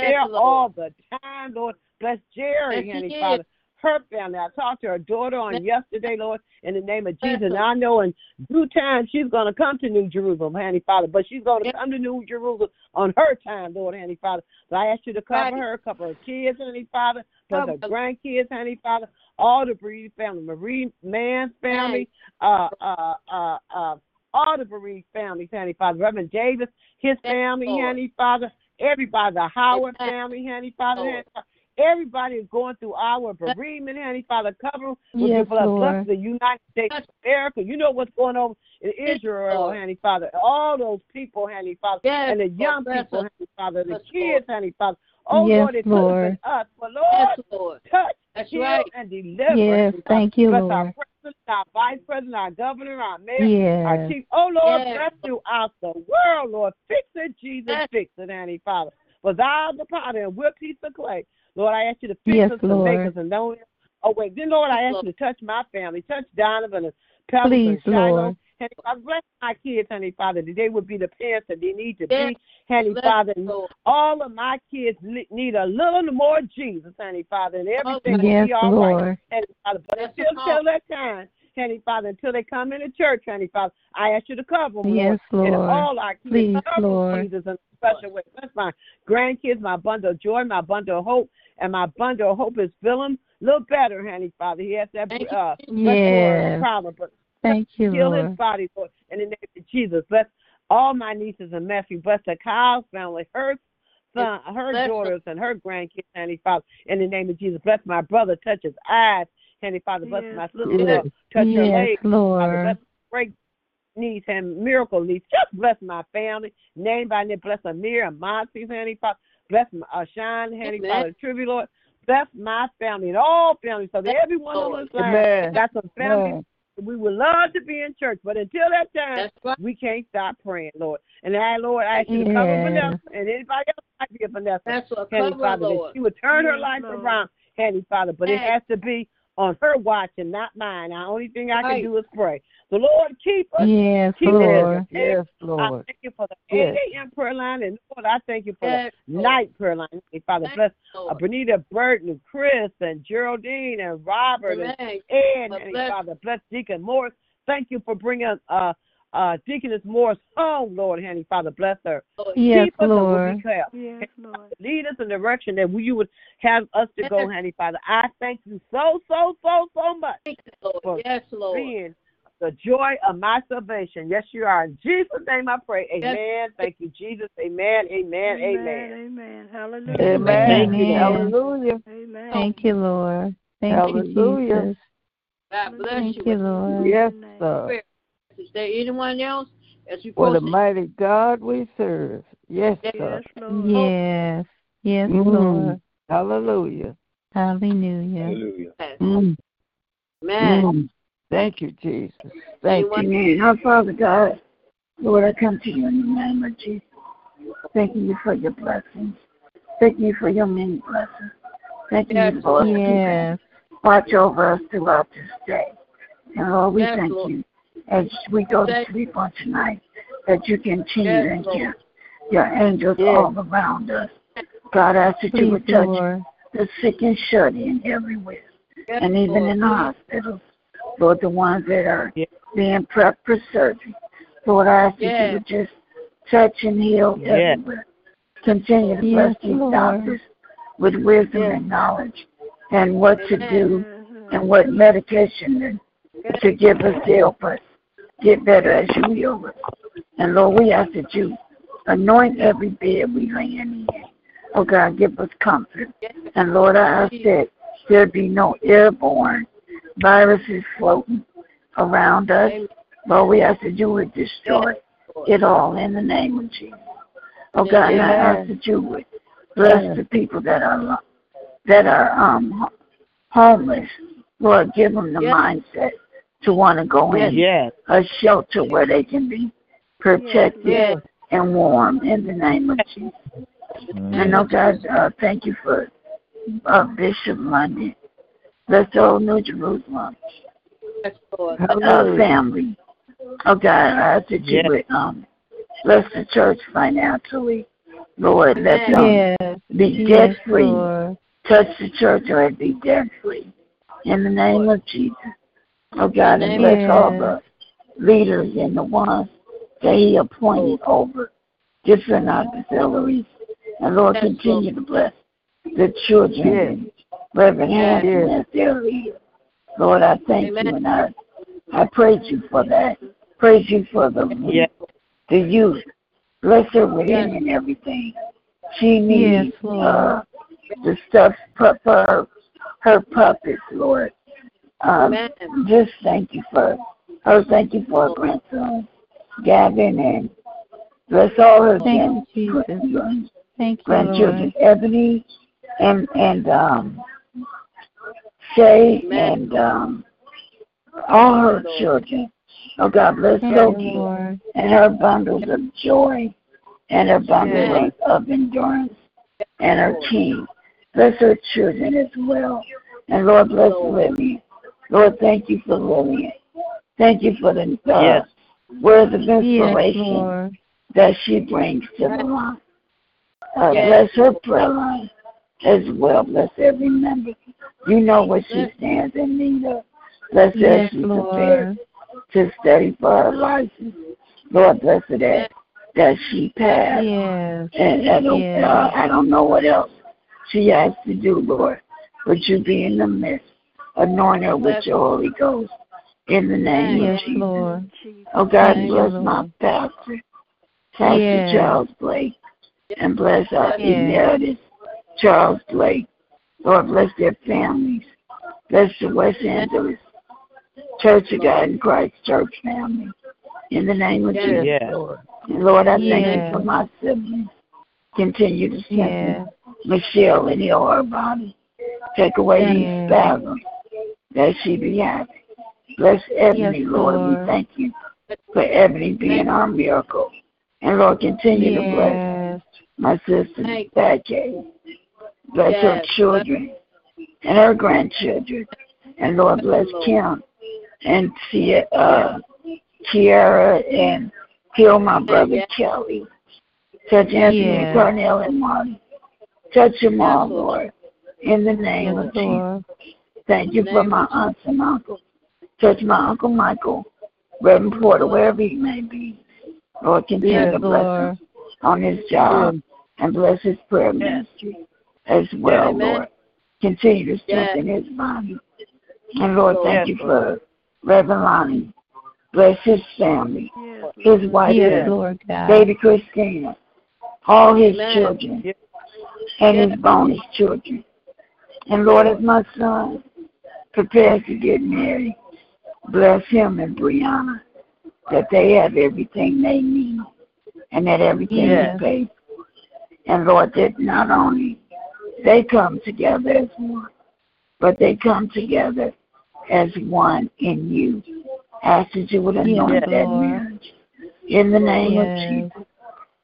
there Lord. All the time, Lord. Bless Jerry, yes, honey, Father. Her family. I talked to her daughter on yesterday, Lord, in the name of Jesus. And I know in due time she's going to come to New Jerusalem, honey, Father. But she's going to come to New Jerusalem on her time, Lord, honey, Father. So I ask you to cover her, cover her kids, honey, Father, cover her grandkids, honey, Father, all the bereaved family, Marie Mann's family, uh, uh, uh, uh, all the bereaved families, honey, Father, Reverend Davis, his family, honey, Father, everybody, the Howard family, honey, Father, honey, Father. Everybody is going through our bereavement, honey, Father. Cover with yes, the blood of the United States of America. You know what's going on in Israel, yes, honey, Father. All those people, honey, Father. Yes, and the young Lord. People, honey, Father. The yes, kids, honey, Father. Oh, yes, Lord, it's Lord. Us. But, Lord, yes, Lord. Touch, that's heal, right. and deliver. Yes, thank you, bless Lord. Our president, our vice president, our governor, our mayor, yes. our chief. Oh, Lord, yes. bless throughout the world, Lord. Fix it, Jesus, yes. fix it, honey, Father. For thou the potter, and we're a piece of clay. Lord, I ask you to fix yes, us and make us and don't oh wait. Then Lord, I ask Lord. You to touch my family, touch Donovan and Pelly and Shiloh. Honey, I bless my kids, honey, Father, that they would be the parents that they need to yes. be, honey, bless Father. Lord. All of my kids need a little more Jesus, honey, Father, and everything yes, will be all Lord. Right. Honey, Father. But yes, until, until that time, honey, Father, until they come into church, honey, Father, I ask you to cover them, yes, Lord, Lord. And all our kids, please, Lord. Jesus, in a special way. Bless my grandkids, my bundle of joy, my bundle of hope. And my bundle of hope is feeling a little better, honey, Father. He has that uh, yes. problem, but thank you, heal Lord. His body, Lord, in the name of Jesus. Bless all my nieces and nephews. Bless the Kyle family, her son, her bless daughters, and her grandkids, honey, Father, in the name of Jesus. Bless my brother, touch his eyes, honey, Father. Bless yes. my sister, yes. touch yes, her legs, Lord. Father. Bless break knees and miracle knees. Just bless my family, name by name. Bless Amir and Monty, honey, Father. Bless my uh, Shine, Hanny, Father, Tribute, Lord. Bless my family and all families. So that everyone on this line, that's a family. Amen. We would love to be in church, but until that time, right. we can't stop praying, Lord. And I, Lord, I ask you yeah. to cover Vanessa and anybody else might be a Vanessa. That's what Hanny, Father, that she would turn yes, her life Lord. Around, Hanny, Father. But yes. it has to be on her watch and not mine. The only thing I can right. do is pray. The Lord keep us. Yes, keep Lord. Us. Yes, Lord. I thank you for the yes. A M prayer line, and Lord, I thank you for yes, the Lord. Night prayer line. Father, bless uh, Bernita Burton and Chris and Geraldine and Robert Amen. And Ed. Well, and bless. Father, bless Deacon Morris. Thank you for bringing uh, uh, Deaconess Morris home, Lord, honey, Father, bless her. Yes, keep Lord. Us and we'll be yes, Lord. Lead us in the direction that you would have us to yes. go, honey, Father. I thank you so, so, so, so much. Thank you, Lord. For yes, Lord. Being the joy of my salvation. Yes, you are. In Jesus' name I pray. Amen. Yes. Thank you, Jesus. Amen. Amen. Amen. Amen. Hallelujah. Amen. Thank you. Hallelujah. Amen. Thank you, Lord. Thank Hallelujah. You, Jesus. God bless Thank you. Thank you, Lord. Yes, sir. Is there anyone else? As you what a mighty God we serve. Yes, yes sir. Lord. Yes. Yes, mm. Lord. Hallelujah. Hallelujah. Hallelujah. Mm. Amen. Mm. Thank you, Jesus. Thank you. Amen. Our Father God, Lord, I come to you in the name of Jesus. Thank you for your blessings. Thank you for your many blessings. Thank you, yes, Lord, yes. for watch over us throughout this day. And Lord, we yes, thank Lord. You as we go to sleep on tonight that you continue yes, and give your angels yes. all around us. God, I ask that you would touch Lord. The sick and shut in everywhere yes, and even Lord. In the hospitals. Lord, the ones that are yes. being prepped for surgery. Lord, I ask yes. you to just touch and heal yes. everywhere. Continue to yes, bless these Lord. Doctors with wisdom yes. and knowledge and what to do and what medication yes. to give us to help us get better as you heal us. And, Lord, we ask that you anoint every bed we lay in. Oh, God, give us comfort. And, Lord, I ask that there be no airborne viruses floating around us. Lord, we ask that you would destroy it all in the name of Jesus. Oh God, and I ask that you would bless the people that are that are um, homeless. Lord, give them the mindset to want to go in a shelter where they can be protected and warm in the name of Jesus. And oh God, uh, thank you for uh, Bishop London. Bless the whole New Jerusalem Lord. Hello, family. Oh, God, I ask that you yes. would um, bless the church financially. Lord, let them yes. be yes, debt-free. Lord. Touch the church or it be debt-free. In the name of Jesus. Oh, God, and bless yes. all the leaders and the ones that he appointed over different auxiliaries. And, Lord, yes, continue Lord. to bless the children. Yes. Reverend yes. Hanson as their leader. Lord, I thank Amen. you, and I, I praise you for that. Praise you for the, yes. the youth. Bless her with yes. and everything. She needs yes, uh, the stuff for her, her puppets, Lord. Um, just thank you for her. Thank you for her grandson, Gavin, and bless all her thank you, Jesus. Thank you, grandchildren, Lord. Ebony and and um, Shay Amen. and um, all her children. Oh, God bless Loki and her bundles of joy and her bundles yes. of endurance and her king. Bless her children as well. And, Lord, bless Lillian. Lord, thank you for Lillian. Thank you for the uh, yes. words of inspiration yes, that she brings to the line. Uh, yes. Bless her prayer line as well. Bless every member. You know what she stands in need of. Bless yes, her as she prepares to study for her license. Lord, bless her that, that she passed. Yes. And I don't, yes. uh, I don't know what else she has to do, Lord. But you be in the midst. Anoint her with your Holy Ghost in the name yes, of Jesus. Lord. Oh, God, yes, bless Lord. my pastor, Pastor yes. Charles Blake, and bless our yes. emeritus, Charles Blake. Lord, bless their families. Bless the West Angeles Church of God in Christ Church family in the name of yes. Jesus. Yes. And Lord, I yes. thank you for my siblings. Continue to strengthen yes. Michelle and heal her body. Take away yes. these spasms that she be happy. Bless Ebony, yes, Lord. Lord. We thank you for Ebony being our miracle. And, Lord, continue yes. to bless my sister, Patty. Bless yes. her children and her grandchildren. And, Lord, bless Kim and uh, Tiara and heal my brother, yes. Kelly. Touch Anthony, yes. Cornell, and Marty. Touch them all, Lord. In the name yes, of Jesus. Lord. Thank you for my aunts and uncles. Touch my Uncle Michael, Reverend Porter, wherever he may be. Lord, continue yes, to bless Lord. him on his job yes. and bless his prayer ministry as well, Amen. Lord. Continue to strengthen yes. his body. And, Lord, thank yes, you for Lord. Reverend Lonnie. Bless his family, yes, his wife, yes, Lord, baby Christina, all his Amen. children, yes. and yes. his bonus children. And, Lord, as my son prepares to get married, bless him and Brianna, that they have everything they need and that everything yes. is paid. And, Lord, that not only they come together as one, but they come together as one in you. Ask that you would anoint yes, that Lord. marriage in the name yes. of Jesus.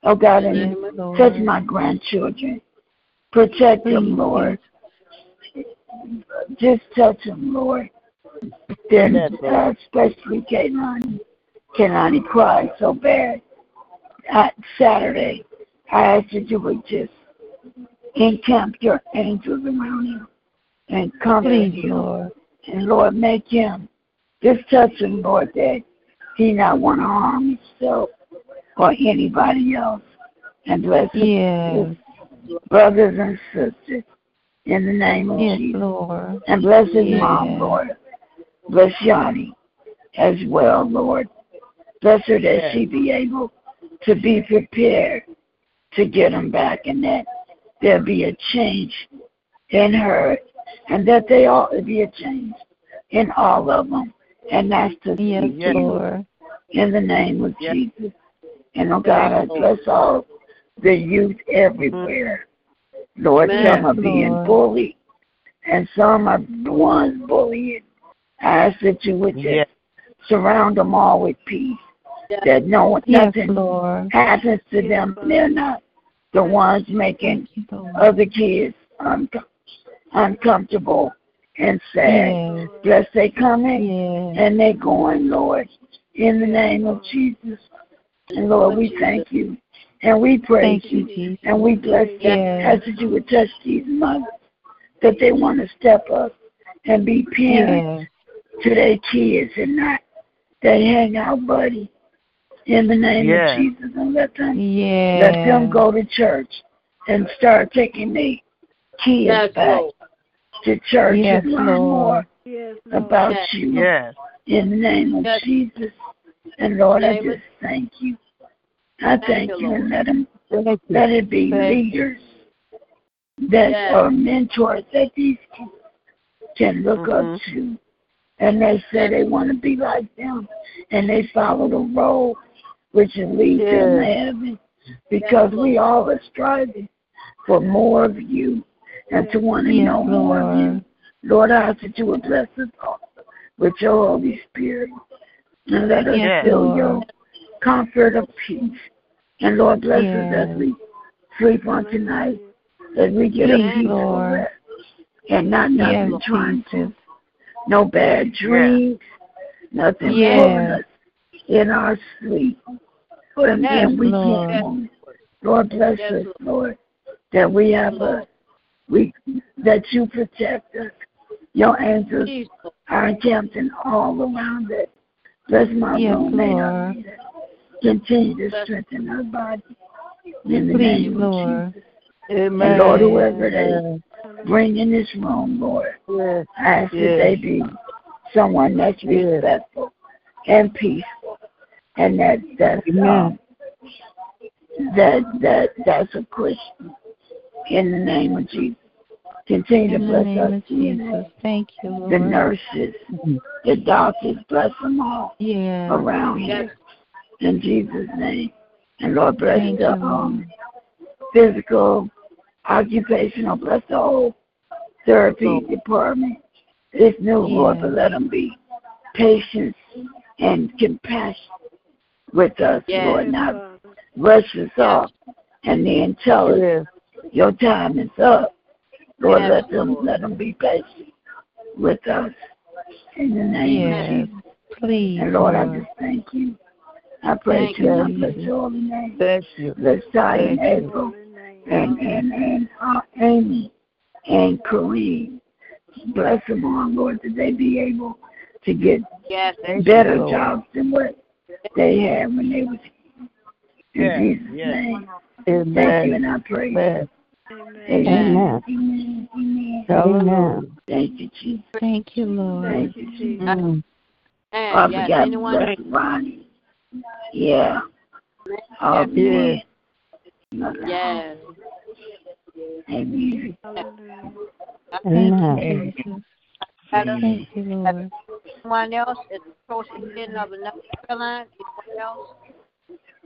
Oh, God, and yes, touch my grandchildren. Protect Please. them, Lord. Just touch them, Lord. Then, uh, especially Kaylani. Kaylani cried so bad uh, Saturday. I asked that you would just encamp your angels around him and comfort him, Lord. And, Lord, make him just touch him, Lord, that he not want to harm himself or anybody else. And bless yes. his brothers and sisters in the name of yes, Jesus. Lord. And bless his yes. mom, Lord. Bless Yanni as well, Lord. Bless her that yes. she be able to be prepared to get him back, and that there be a change in her, and that they all be a change in all of them. And that's to yes, see yes, Lord. in the name of yes. Jesus. And, oh, God, I bless all the youth everywhere. Lord, Amen. some are being Lord. bullied, and some are the ones bullying. I ask that you would just yes. surround them all with peace, yes. that no yes, nothing Lord. happens to yes, them. Lord. They're not the ones making yes, other kids un- uncomfortable and sad. Yes. Bless they coming yes. and they going, Lord, in the name of Jesus. And Lord, we thank you and we praise you, you and we bless you. I ask that you would touch these mothers, that they want to step up and be parents yes. to their kids and not they hang out, buddy. In the name yes. of Jesus, and let them yes. let them go to church and start taking their kids yes. back to church yes, and learn Lord. more yes, about yes. you. Yes. In the name of yes. Jesus, and Lord, I just thank you. I thank, thank you, Lord. And let them let it be thank leaders that yes. are mentors that these kids can look mm-hmm. up to, and they say they want to be like them, and they follow the road which leads yes. them to heaven, because yes, we all are striving for more of you and to want to yes, know more Lord. of you. Lord, I ask that you would bless us all with your Holy Spirit and let us yes, feel Lord. your comfort of peace. And Lord, bless yes. us as we sleep on tonight, as we get yes, a peaceful rest and not nothing yes, trying to, no bad dreams, yes. nothing yes. pulling us in our sleep. And yes, then we Lord. get home. Lord, bless yes, us, Lord, that we have a, we, that you protect us. Your angels are encamped all around us. Bless my yes, roommate. Lord. Continue to strengthen our body. In the Please, name of Lord. Jesus. Amen. And Lord, whoever they bring in this room, Lord, yes. I ask yes. that they be someone that's respectful and peaceful. And that that's, um, that that that's a Christian. In the name of Jesus, continue in to bless us. Jesus. Thank you, Lord. The nurses, mm-hmm. the doctors, bless them all yeah. around here. Yes. In Jesus' name, and Lord bless Thank the you, um, physical, occupational, bless the whole therapy oh. department. It's new, yeah. Lord, but let them be patient and compassion with us, yes. Lord, not rush us off and then tell us your time is up. Lord, yes. let them let them be patient with us in the name yes. of Jesus. Please, and Lord, Lord, I just thank you. I praise you. I bless your holy name. Bless you. Bless Ty and April and and and uh, Amy and Kareem. Bless them all, Lord, that they be able to get yes, better you, jobs than what they had when they was in yes, Jesus' yes. name. Amen. Thank you, and I pray. Amen. Amen. Amen. Amen. Amen. Thank you, Jesus. Thank you, Lord. Thank you, Jesus. Mm. And, oh, I yes, forgot anyone? Bless Ronnie. Yeah. Oh, yes. Yes. yes. Amen. Amen. Amen. Amen. I don't Thank you, Lord. Anyone else is approaching the end of another prayer line? Anyone else?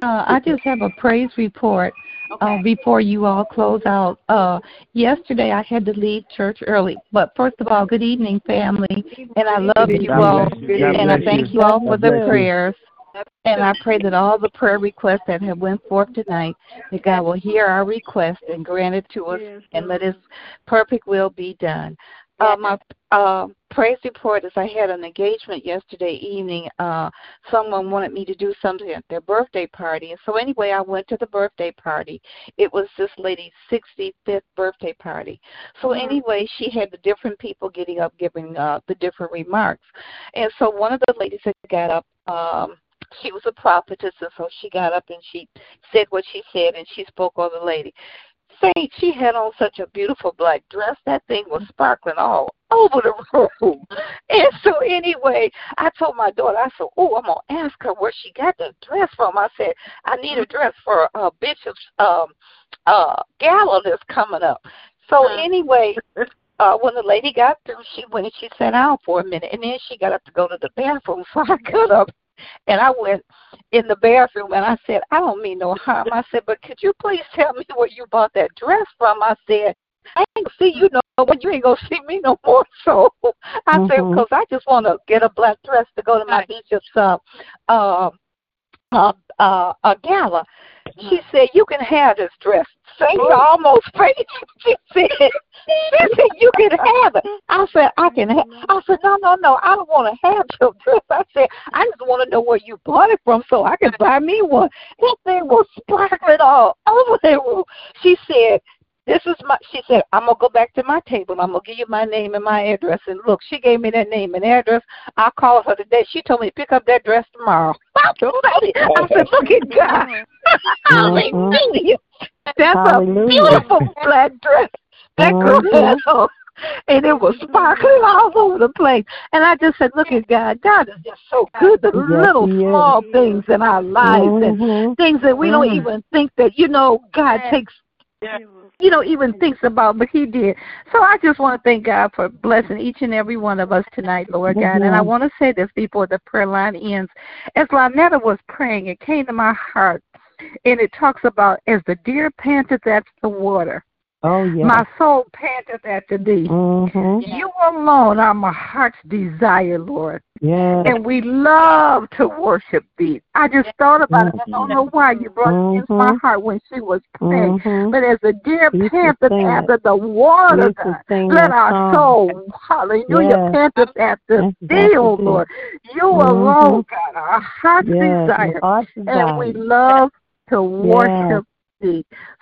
Uh, I just have a praise report okay. uh, before you all close out. Uh, yesterday I had to leave church early, but first of all, good evening, family, and I love you God all, you. and I thank you, you all for God the prayers. And I pray that all the prayer requests that have went forth tonight, that God will hear our request and grant it to us yes. and let his perfect will be done. Uh, my uh, praise report is I had an engagement yesterday evening. Uh, someone wanted me to do something at their birthday party. And so anyway, I went to the birthday party. It was this lady's sixty-fifth birthday party. So anyway, she had the different people getting up, giving uh, the different remarks. And so one of the ladies that got up, um, she was a prophetess, and so she got up and she said what she said, and she spoke on the lady. She had on such a beautiful black dress. That thing was sparkling all over the room. And so anyway, I told my daughter, I said, oh, I'm going to ask her where she got that dress from. I said, I need a dress for uh, Bishop's um, uh, gala that's coming up. So anyway, uh, when the lady got through, she went and she sat down for a minute, and then she got up to go to the bathroom. So I got up. And I went in the bathroom, and I said, I don't mean no harm. I said, but could you please tell me where you bought that dress from? I said, I ain't going to see you no more. You ain't going to see me no more. So I mm-hmm. said, because I just want to get a black dress to go to my Bishop's uh, uh, uh, uh, uh, gala. She said, you can have this dress. Saint almost fainted. She said, she said, you can have it. I said, I can have. I said, no, no, no, I don't want to have your dress. I said, I just want to know where you bought it from so I can buy me one. That thing was sparkling all over the room. She said, this is my, she said, I'm going to go back to my table. I'm going to give you my name and my address. And look, she gave me that name and address. I called her today. She told me to pick up that dress tomorrow. I said, look at God. Hallelujah. That's Hallelujah. a beautiful black dress that girl had on. And it was sparkling all over the place. And I just said, look at God. God is just so good. The little small things in our lives and things that we don't even think that, you know, God takes, you know, even thinks about, but he did. So I just want to thank God for blessing each and every one of us tonight, Lord God. And I want to say this before the prayer line ends. As Lynetta was praying, it came to my heart, and it talks about, as the deer panteth after the water, oh, yeah. my soul panteth after thee. Mm-hmm. You alone are my heart's desire, Lord. Yes. And we love to worship thee. I just thought about mm-hmm. it. I don't know why you brought mm-hmm. it into my heart when she was praying. Mm-hmm. But as the deer panteth after it. the water, God, let our song. soul, hallelujah, yes. panteth after yes. thee, O oh Lord. You mm-hmm. alone, God, our heart's yes. desire. Heart's and desire. we love to worship yes.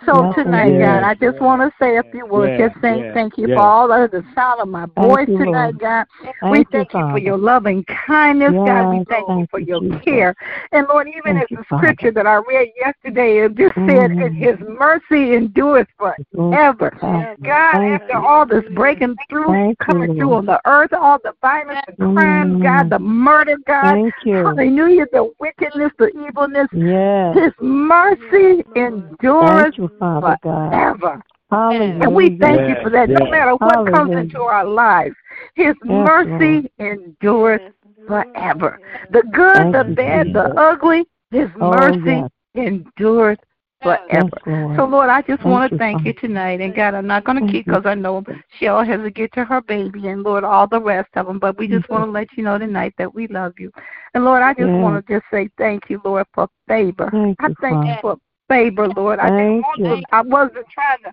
So yes, tonight, yes, God, I just yes, want to say a few words. Yes, just saying yes, thank you yes. for all of the sound of my voice you, tonight, God. Thank we you, thank Father. you for your love and kindness, yes, God. We thank, thank you for your Jesus. care. And, Lord, even thank as the scripture Father. that I read yesterday, it just said, mm-hmm. his mercy endures forever. Mm-hmm. God, thank after you. all this breaking through, thank coming you. through on the earth, all the violence, the mm-hmm. crime, God, the murder, God, thank you. hallelujah, the wickedness, the evilness, yes. his mercy endures. Thank you, Father God. Hallelujah. And we thank you for that. No matter what Hallelujah. comes into our lives, his yes, mercy Lord. endures forever. The good, thank the bad, you, the ugly, his oh, mercy yes. endures forever. Yes, Lord. So, Lord, I just thank want to you, thank Father. you tonight. And, God, I'm not going to keep because I know Shell has to get to her baby and, Lord, all the rest of them. But we just mm-hmm. want to let you know tonight that we love you. And, Lord, I just yes. want to just say thank you, Lord, for favor. Thank I you, thank Father. you for favor, Lord. I didn't want to, I wasn't trying to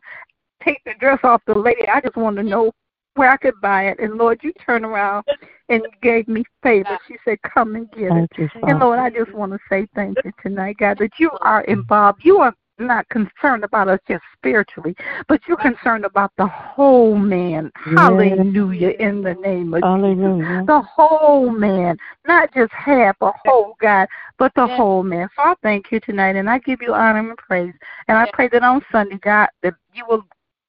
take the dress off the lady. I just wanted to know where I could buy it. And, Lord, you turned around and gave me favor. She said, come and get it. You, and, Lord, I just want to say thank you tonight, God, that you are involved. You are not concerned about us just spiritually, but you're concerned about the whole man. Yes. Hallelujah, in the name of Hallelujah. Jesus. The whole man, not just half a whole, God, but the yes. whole man. So I thank you tonight, and I give you honor and praise. And I pray that on Sunday, God, that you will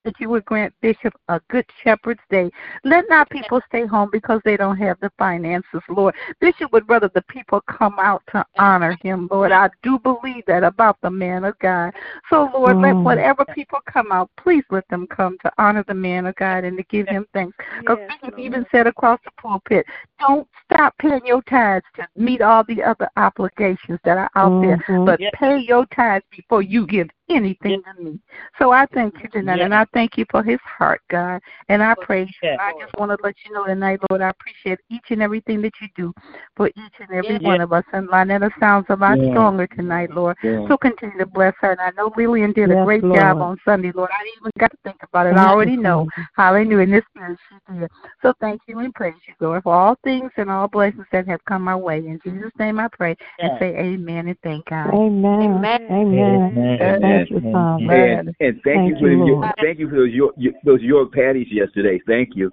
that you would grant Bishop a good shepherd's day. Let not people stay home because they don't have the finances, Lord. Bishop would rather the people come out to honor him, Lord. I do believe that about the man of God. So, Lord, mm. let whatever people come out, please let them come to honor the man of God and to give him thanks. Because yes, Bishop Lord. even said across the pulpit, don't stop paying your tithes to meet all the other obligations that are out mm-hmm. there, but yep. pay your tithes before you give anything yep. to me. So I thank you tonight, yep. and I thank you for his heart, God, and I praise you. I just want to let you know tonight, Lord, I appreciate each and everything that you do for each and every yep. one of us, and Lynetta sounds a lot yep. stronger tonight, Lord. Yep. So continue to bless her, and I know Lillian did yes, a great Lord. job on Sunday, Lord. I didn't even got to think about it. I already know. Hallelujah. And this is she did. So thank you and praise you, Lord, for all things and all blessings that have come my way. In Jesus' name I pray and say amen and thank God. Amen. Amen. Amen. amen. Thank you, Father. And, and thank, thank you for you, your, thank you for those York, those York patties yesterday. Thank you.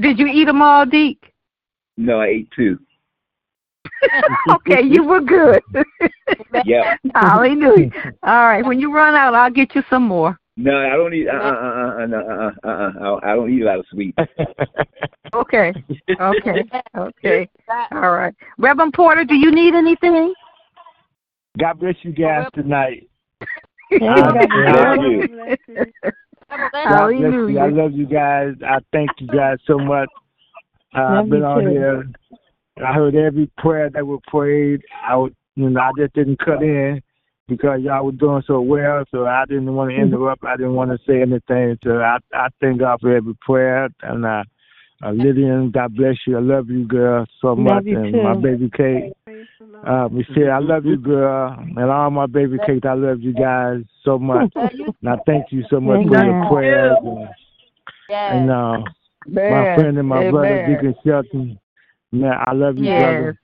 Did you eat them all, Deke? No, I ate two. Okay, you were good. Yeah. Hallelujah. All right, when you run out, I'll get you some more. No, I don't eat. Uh, uh, uh, uh, uh, uh, I don't eat a lot of sweets. Okay, okay, okay. All right, Reverend Porter, do you need anything? God bless you guys tonight. God bless you. God bless you. I love you guys. I thank you guys so much. Uh, I've been on here. I heard every prayer that was prayed. I, would, you know, I just didn't cut in. Because y'all were doing so well, so I didn't want to interrupt. I didn't want to say anything. So I, I thank God for every prayer. And uh, uh, Lillian, God bless you. I love you, girl, so love much. You and too. my baby Kate. Uh, Michelle, I love you, girl. And all my baby Kate, I love you guys so much. And I thank you so much for your prayers. And, and uh, Amen. My friend and my Amen. brother, Deacon Shelton. Man, I love you, yes. brother.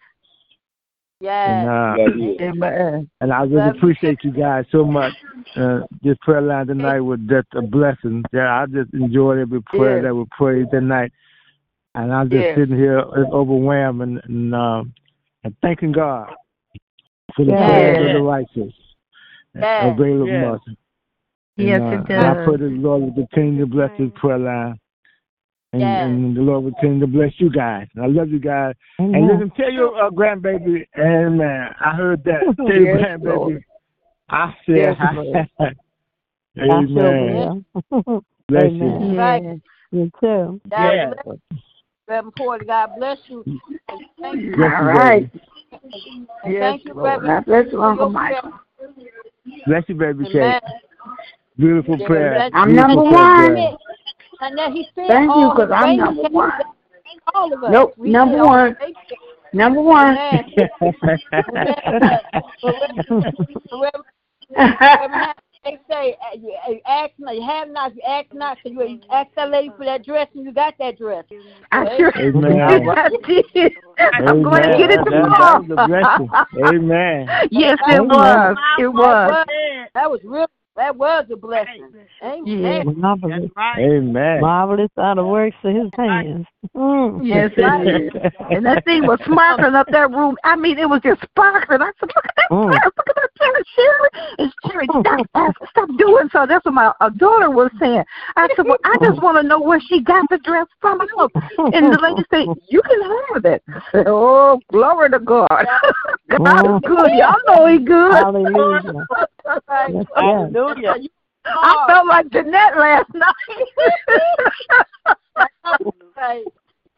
Yes. And, uh, love you. Amen. And I really love appreciate you. you guys so much. Uh, this prayer line tonight was just a blessing. Yeah, I just enjoyed every prayer yes. that we prayed tonight. And I'm just yes. sitting here overwhelmed and, and, uh, and thanking God for the yes. prayers of the righteous. Yes. Available yes. mercy. And, yes, it does. Uh, I pray the Lord will continue to bless this prayer line. And, yes. and the Lord will continue to bless you guys. I love you guys. Amen. And listen, tell your uh, grandbaby, amen. I heard that. Tell yes, your grandbaby. Lord. I said, yes, amen. I bless amen. you. Right. You too. God yeah. bless you. Reverend Porter, God bless you. And thank you. All right. And yes, thank you, Reverend. God bless you, Uncle Michael. Bless you, baby Kate. Beautiful yeah, prayer. I'm Beautiful number prayer. one. And that he said Thank you, because I'm number one. All of us. Nope, we number one. Number one. They say, you ask not, you have not, you ask not, so you ask that lady for that dress, and you got that dress. I sure did. I'm going to get it tomorrow. Amen. Yes, it Amen. was. It was. That was real. That was a blessing. Amen. Yes, marvelous. Right. Amen. Marvelous are the works of his hands. Mm. Yes, it is. And that thing was sparkling up that room. I mean, it was just sparkling. I said, look at that. Mm. Look at that, Sherry. Sherry, Sherry, stop, stop doing so. That's what my daughter was saying. I said, well, I just want to know where she got the dress from. And the lady said, you can have it. Said, oh, glory to God. God is good. Y'all know He's good. Hallelujah. Yes, yes. I felt like Jeanette last night.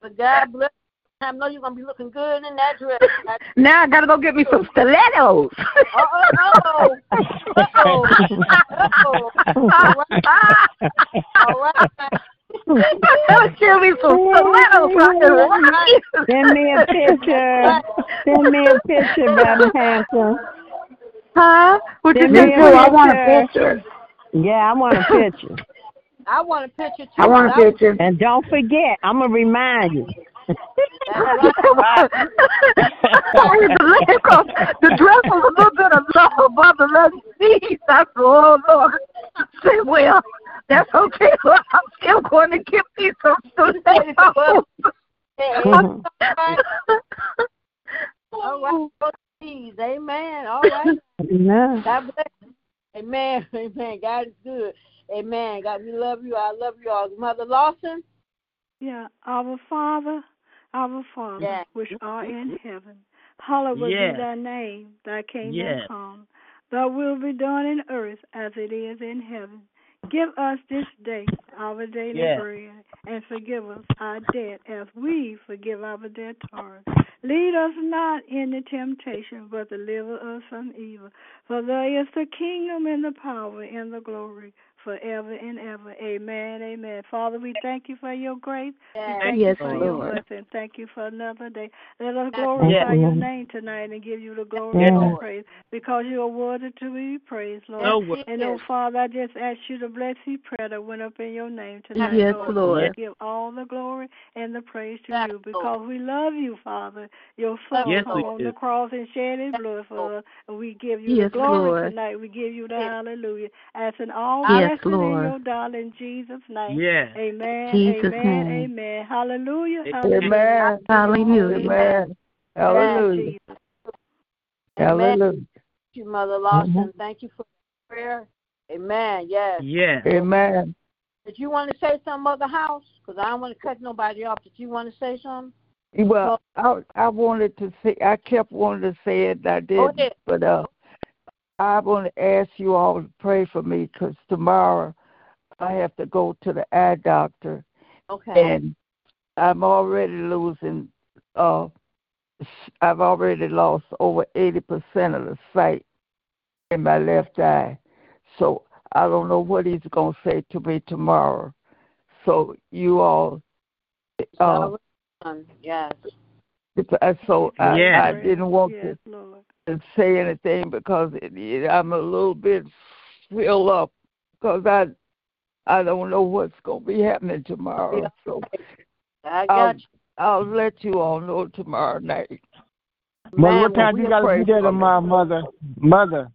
But God bless you. I know you're going to be looking good in that dress. Now I got to go get me some stilettos. Uh-oh. Uh-oh. Uh-oh. All right. All right. I'll show me some stilettos. Send me a picture. Send me a picture, Madam Hanson. Huh? What you do? I want a picture. Yeah, I want a picture. I want a picture too. I want a picture. And don't forget, I'm gonna remind you. Sorry, the leg cause the dress was a little bit above the left knee. I said, oh Lord. I said, well, that's okay. Well, I'm still going to give me some stilettos. All right. Amen. All right. Amen. God bless you. Amen. Amen. God is good. Amen. God, we love you. I love you all. Mother Lawson? Yeah. Our Father, our Father, yeah. which art in heaven, hallowed be yeah. thy name. Thy kingdom yeah. come. Thy will be done in earth as it is in heaven. Give us this day our daily yeah. bread, and forgive us our debt as we forgive our debtors. Lead us not into temptation, but deliver us from evil. For there is the kingdom and the power and the glory forever and ever. Amen, amen. Father, we thank you for your grace. Yes. We thank yes, you for Lord. your blessing. Thank you for another day. Let us glorify yes. your name tonight and give you the glory yes. and the praise, because you are worthy to be praised, Lord. No and, oh, Father, I just ask you to bless the prayer that went up in your name tonight, yes, Lord. Lord. Give all the glory and the praise to yes, you, because Lord. we love you, Father. Your Son yes, hung on the cross and shed his blood for us. And we give you yes, the glory Lord. tonight. We give you the yes. hallelujah. As in all yes. In your darling Jesus' name. Yes. Amen. Jesus amen. Name. Amen. Hallelujah. Amen. Hallelujah. Amen. Hallelujah. Hallelujah. Thank you, Mother Lawson. Mm-hmm. Thank you for the prayer. Amen. Yes. Yes. Amen. Did you want to say something, Mother House? Because I don't want to cut nobody off. Did you want to say something? Well, I I wanted to say I kept wanting to say it. And I did, oh, yeah. but uh. I want to ask you all to pray for me, because tomorrow I have to go to the eye doctor. Okay. And I'm already losing, uh, I've already lost over eighty percent of the sight in my left eye. So I don't know what he's going to say to me tomorrow. So you all. Uh, yes. So I, yes. I didn't want yes, to. Lord. say anything, because it, it, I'm a little bit filled up, because I I don't know what's going to be happening tomorrow. So I got I'll, you. I'll let you all know tomorrow night. Mother, what time you got to be there tomorrow, Mother? Mother.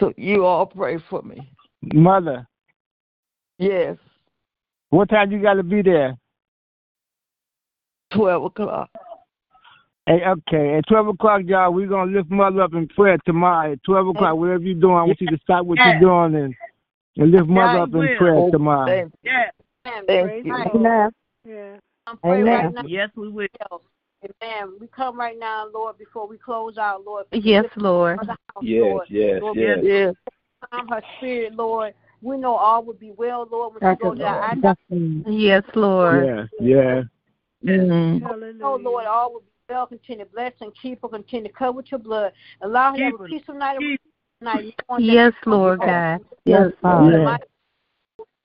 So you all pray for me. Mother. Yes. What time you got to be there? twelve o'clock. Hey, okay, at twelve o'clock, y'all, we're going to lift Mother up in prayer tomorrow. At twelve o'clock, whatever you're doing, I want you to stop what you're doing and, and lift Mother up in prayer tomorrow. Yeah. Thank you. Amen. Yeah. I'm praying right now. Yes, we will. Amen. We come right now, Lord, before we close out, Lord. Yes, Lord. House, yes, Lord. Yes, Lord, yes, yes. Calm her spirit, Lord. We know all will be well, Lord, when you go down. I know. Yes, Lord. Yeah, yeah. Mm-hmm. Oh, Lord, all will be well. Continue to bless and keep her. Continue to cover with your blood. Allow her to have a peaceful night. Yes, Lord, God. Yes, Father.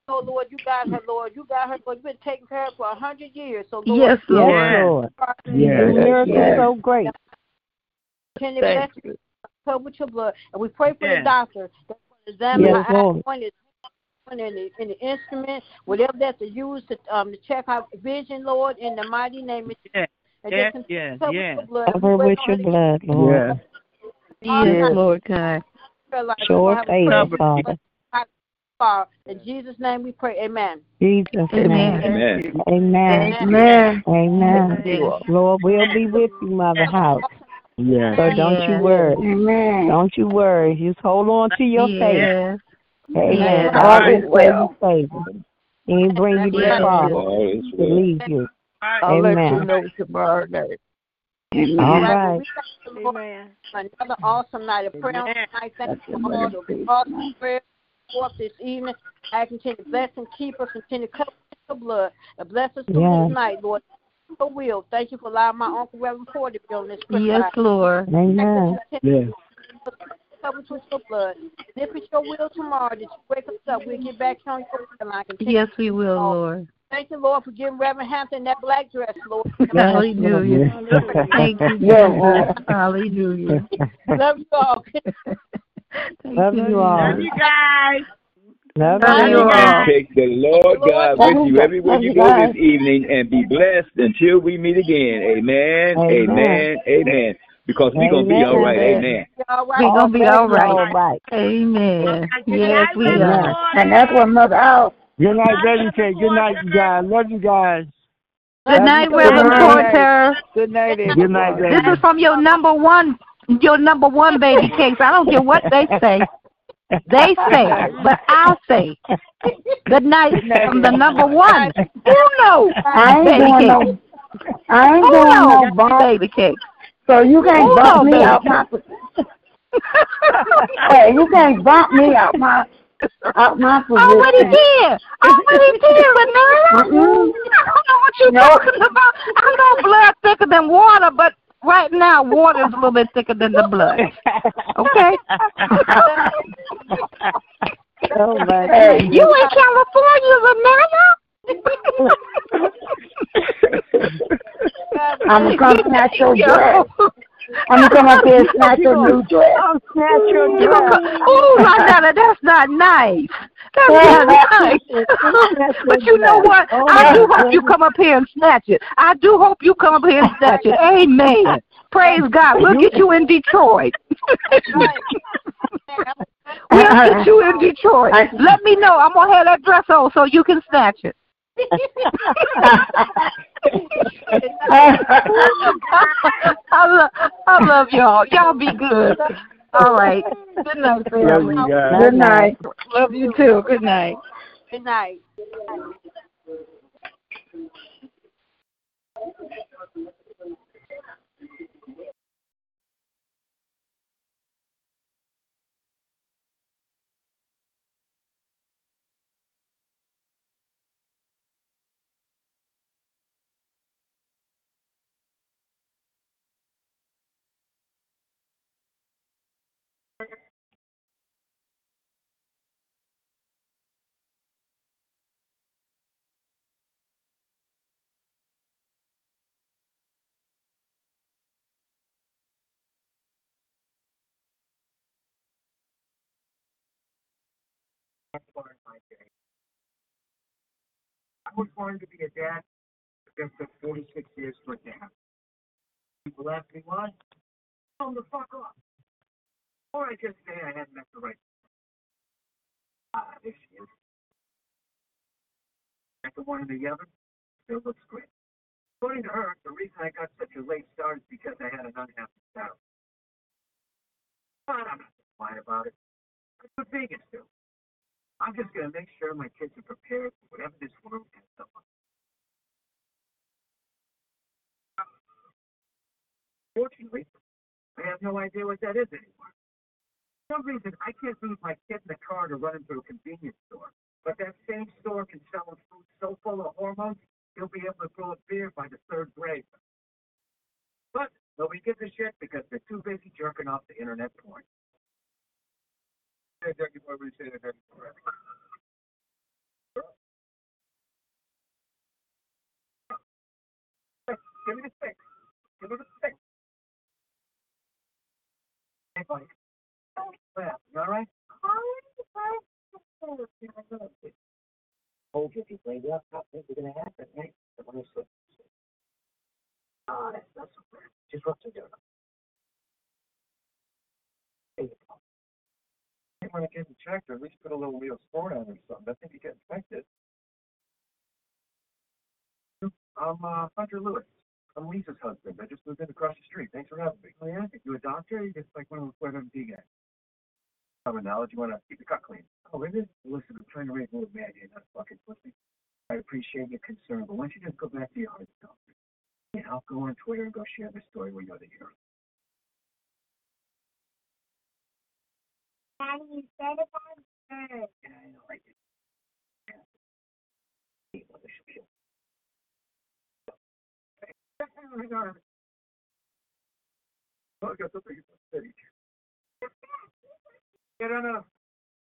Oh, Lord, you got her, Lord. You got her, Lord. You've been taking care of her for a hundred years. So, Lord, yes, Lord. Yes, Lord. Yes, yes. So great. Can you bless you? Cover with your blood. And we pray for yes. the doctor. That's what examine yes, her eyes. In the, in the instrument, whatever that's used to um to check our vision, Lord, in the mighty name of Jesus. Yes, yes, yes. Cover with your blood, Lord. Yes, yes, Lord God. Show her favor, Father. In Jesus' name we pray. Amen. Jesus. Amen. Amen. Amen. Amen. Amen. Amen. Lord, we'll be with you, Mother House. Yeah. So don't you worry. Amen. Don't you worry. Just hold on to your faith. Yeah. Amen. God is well. And He brings you this far to lead you. I'll Amen. Let you know tomorrow night. Amen. All right. Amen. Another awesome night of prayer tonight. Thank you for all the awesome prayers. Forth this evening, I continue to bless and keep us, continue to cover the blood, and bless us through yes. this night, Lord. So will. Thank you for allowing my Uncle Reverend Ford to be on this prayer. Yes, Lord. Amen. Yes. Cover with your blood. And if it's your will tomorrow that you wake us up, we'll get back on your prayer line. Yes, we will, Lord. Thank you, Lord, for giving Reverend Hampton that black dress, Lord. Hallelujah. Thank you, Lord. Hallelujah. Love you all. Love you, love you all. Love you guys. Love, love you all. And take the Lord God with you everywhere you go this evening and be blessed until we meet again. Amen. Amen. Amen. Amen. Because we're going to be all right. Amen. We're going to be all right. All right. Amen. Yes, we are. And that's what Mother out. Good night, baby cake. Good night, you guys. Love you guys. Good night, Reverend Porter. Good night. Good night, baby. This is from your number one. Your number one baby cakes. I don't care what they say. They say, but I'll say. Good night from the number one. Who knows? I ain't baby doing cakes. no. I ain't Who doing no bomb baby cakes. So you can't Who bump me baby? out my. Hey, you can't bump me out my out my position. Already did. Already did, Lenora. Mm-hmm. I don't know what you're no. talking about. I know blood thicker than water, but. Right now, water's a little bit thicker than the blood. Okay? Oh, my God. You in California, Lenora? I'm going to snatch your dress. I'm going to come up here and snatch your new dress. I'm snatch your dress. Oh, my God, that's not nice. That's not nice. But you know what? I do hope you come up here and snatch it. I do hope you come up here and snatch it. Amen. Praise God. We'll get you in Detroit. We'll get you in Detroit. Let me know. I'm going to have that dress on so you can snatch it. I, love, I love y'all. Y'all be good. All right. Good night, family. Love you guys. Good night. Love you too. Good night. Good night. That's part of my day. I was going to be a dad. I've been forty-six years for a dad. People ask me why. Tell them to fuck off. Or I just say I hadn't met the right person. Ah, this is. At the one in the oven, still looks great. According to her, the reason I got such a late start is because I had an unhappy child. But I'm not lying about it. I could be vegan still. I'm just going to make sure my kids are prepared for whatever this world has to offer. Fortunately, I have no idea what that is anymore. For some reason, I can't leave my kid in the car to run him to a convenience store. But that same store can sell him food so full of hormones, he'll be able to grow a beard by the third grade. But nobody gives a shit because they're too busy jerking off the internet porn. Say that before we say that. Give me the stick. Give me the stick. Hey, buddy. Don't laugh. You all right? Oh, if you play the laptop, things are going to happen, right? I want to slip. Ah, that's not so bad. Just what to do. There you go. I think when it gets checked, or at least put a little wheel sport on or something. I think you get infected. I'm uh, Hunter Lewis. I'm Lisa's husband. I just moved in across the street. Thanks for having me. Oh, yeah? You a doctor? You're just like one of those M D guys. Common knowledge. You want to keep the cut clean. Oh, it is? Listen, I'm trying to raise a little man here, not a fucking pussy. I appreciate your concern, but why don't you just go back to your honest self? Yeah, I'll go on Twitter and go share the story where you're the hero. Daddy, you said it on Earth. Yeah, I know, I did. Yeah. Hey, mother, she'll kill. Hang on. Oh, I got something in my city. Get on up.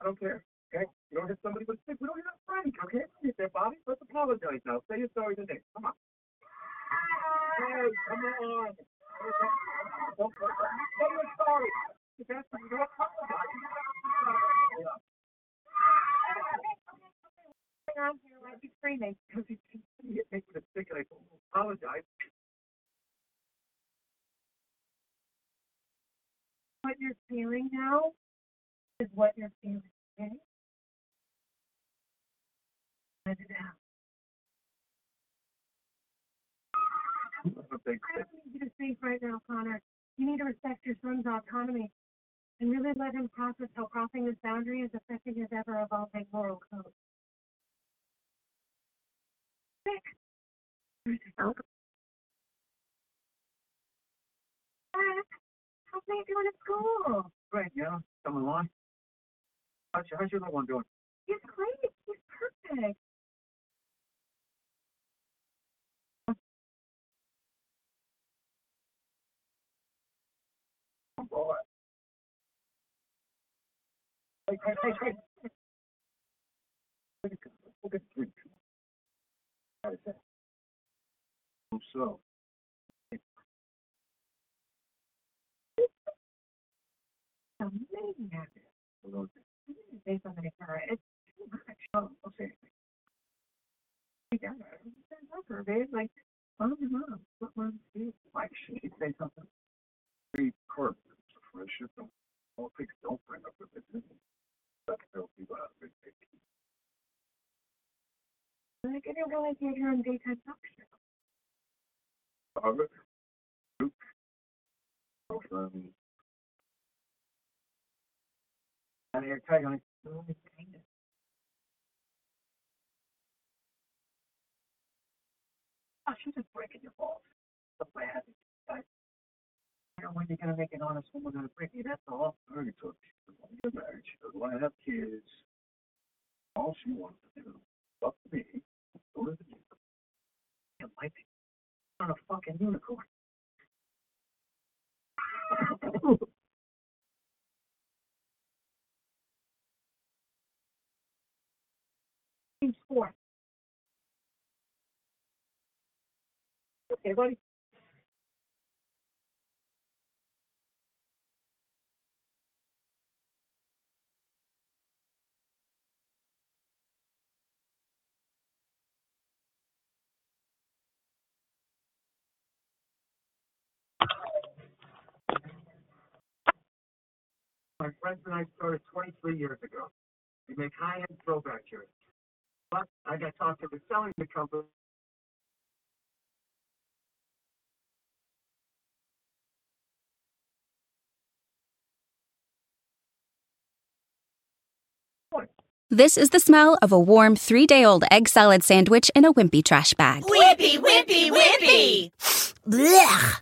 I don't care, okay? You don't hit somebody with a stick. We don't hit a Frank, okay? Don't hit that, Bobby. Let's apologize now. Say you're sorry today. Come on. Hey, come on. Don't hurt her. Say you're sorry. You got to apologize. You got to hang on here. I'll be screaming. Because he hit me with a stick and I don't apologize. What you're feeling now? Is what you're feeling, okay? Let it out. I don't need you to think right now, Connor. You need to respect your son's autonomy and really let him process how crossing this boundary is affecting his ever-evolving moral code. Sick. There's help. How's he doing at school? Right, yeah. Someone along. How's your little one doing? He's great. He's perfect. Oh, boy. Hey, hey, hey, hey. Look at three. How is that? Oh, so. Amazing. Hello. Say something to her. It's too much. Oh, okay. She does. I love her, babe. Like, mom and mom. What mom do? Like, she could say something. Three corpses. Friendship. All things don't bring up religion. That's filthy, but I'm big, big. Like, I didn't realize you had your own daytime talk show. Robert. Luke. Awesome. And you're trying to do the thing. Oh, she's just breaking your balls. That's what I have to do. You know, when you're going to make an honest woman going to break you, that's all. She doesn't want to get married. She doesn't want to have kids. All she wants to do is fuck me. Go to the unicorn. It might be on a fucking unicorn. Four. Okay, buddy. My friends and I started twenty-three years ago. We make high-end throwback jerseys. But I got talked into selling the company. This is the smell of a warm three-day-old egg salad sandwich in a wimpy trash bag. Wimpy, wimpy, wimpy! Blech!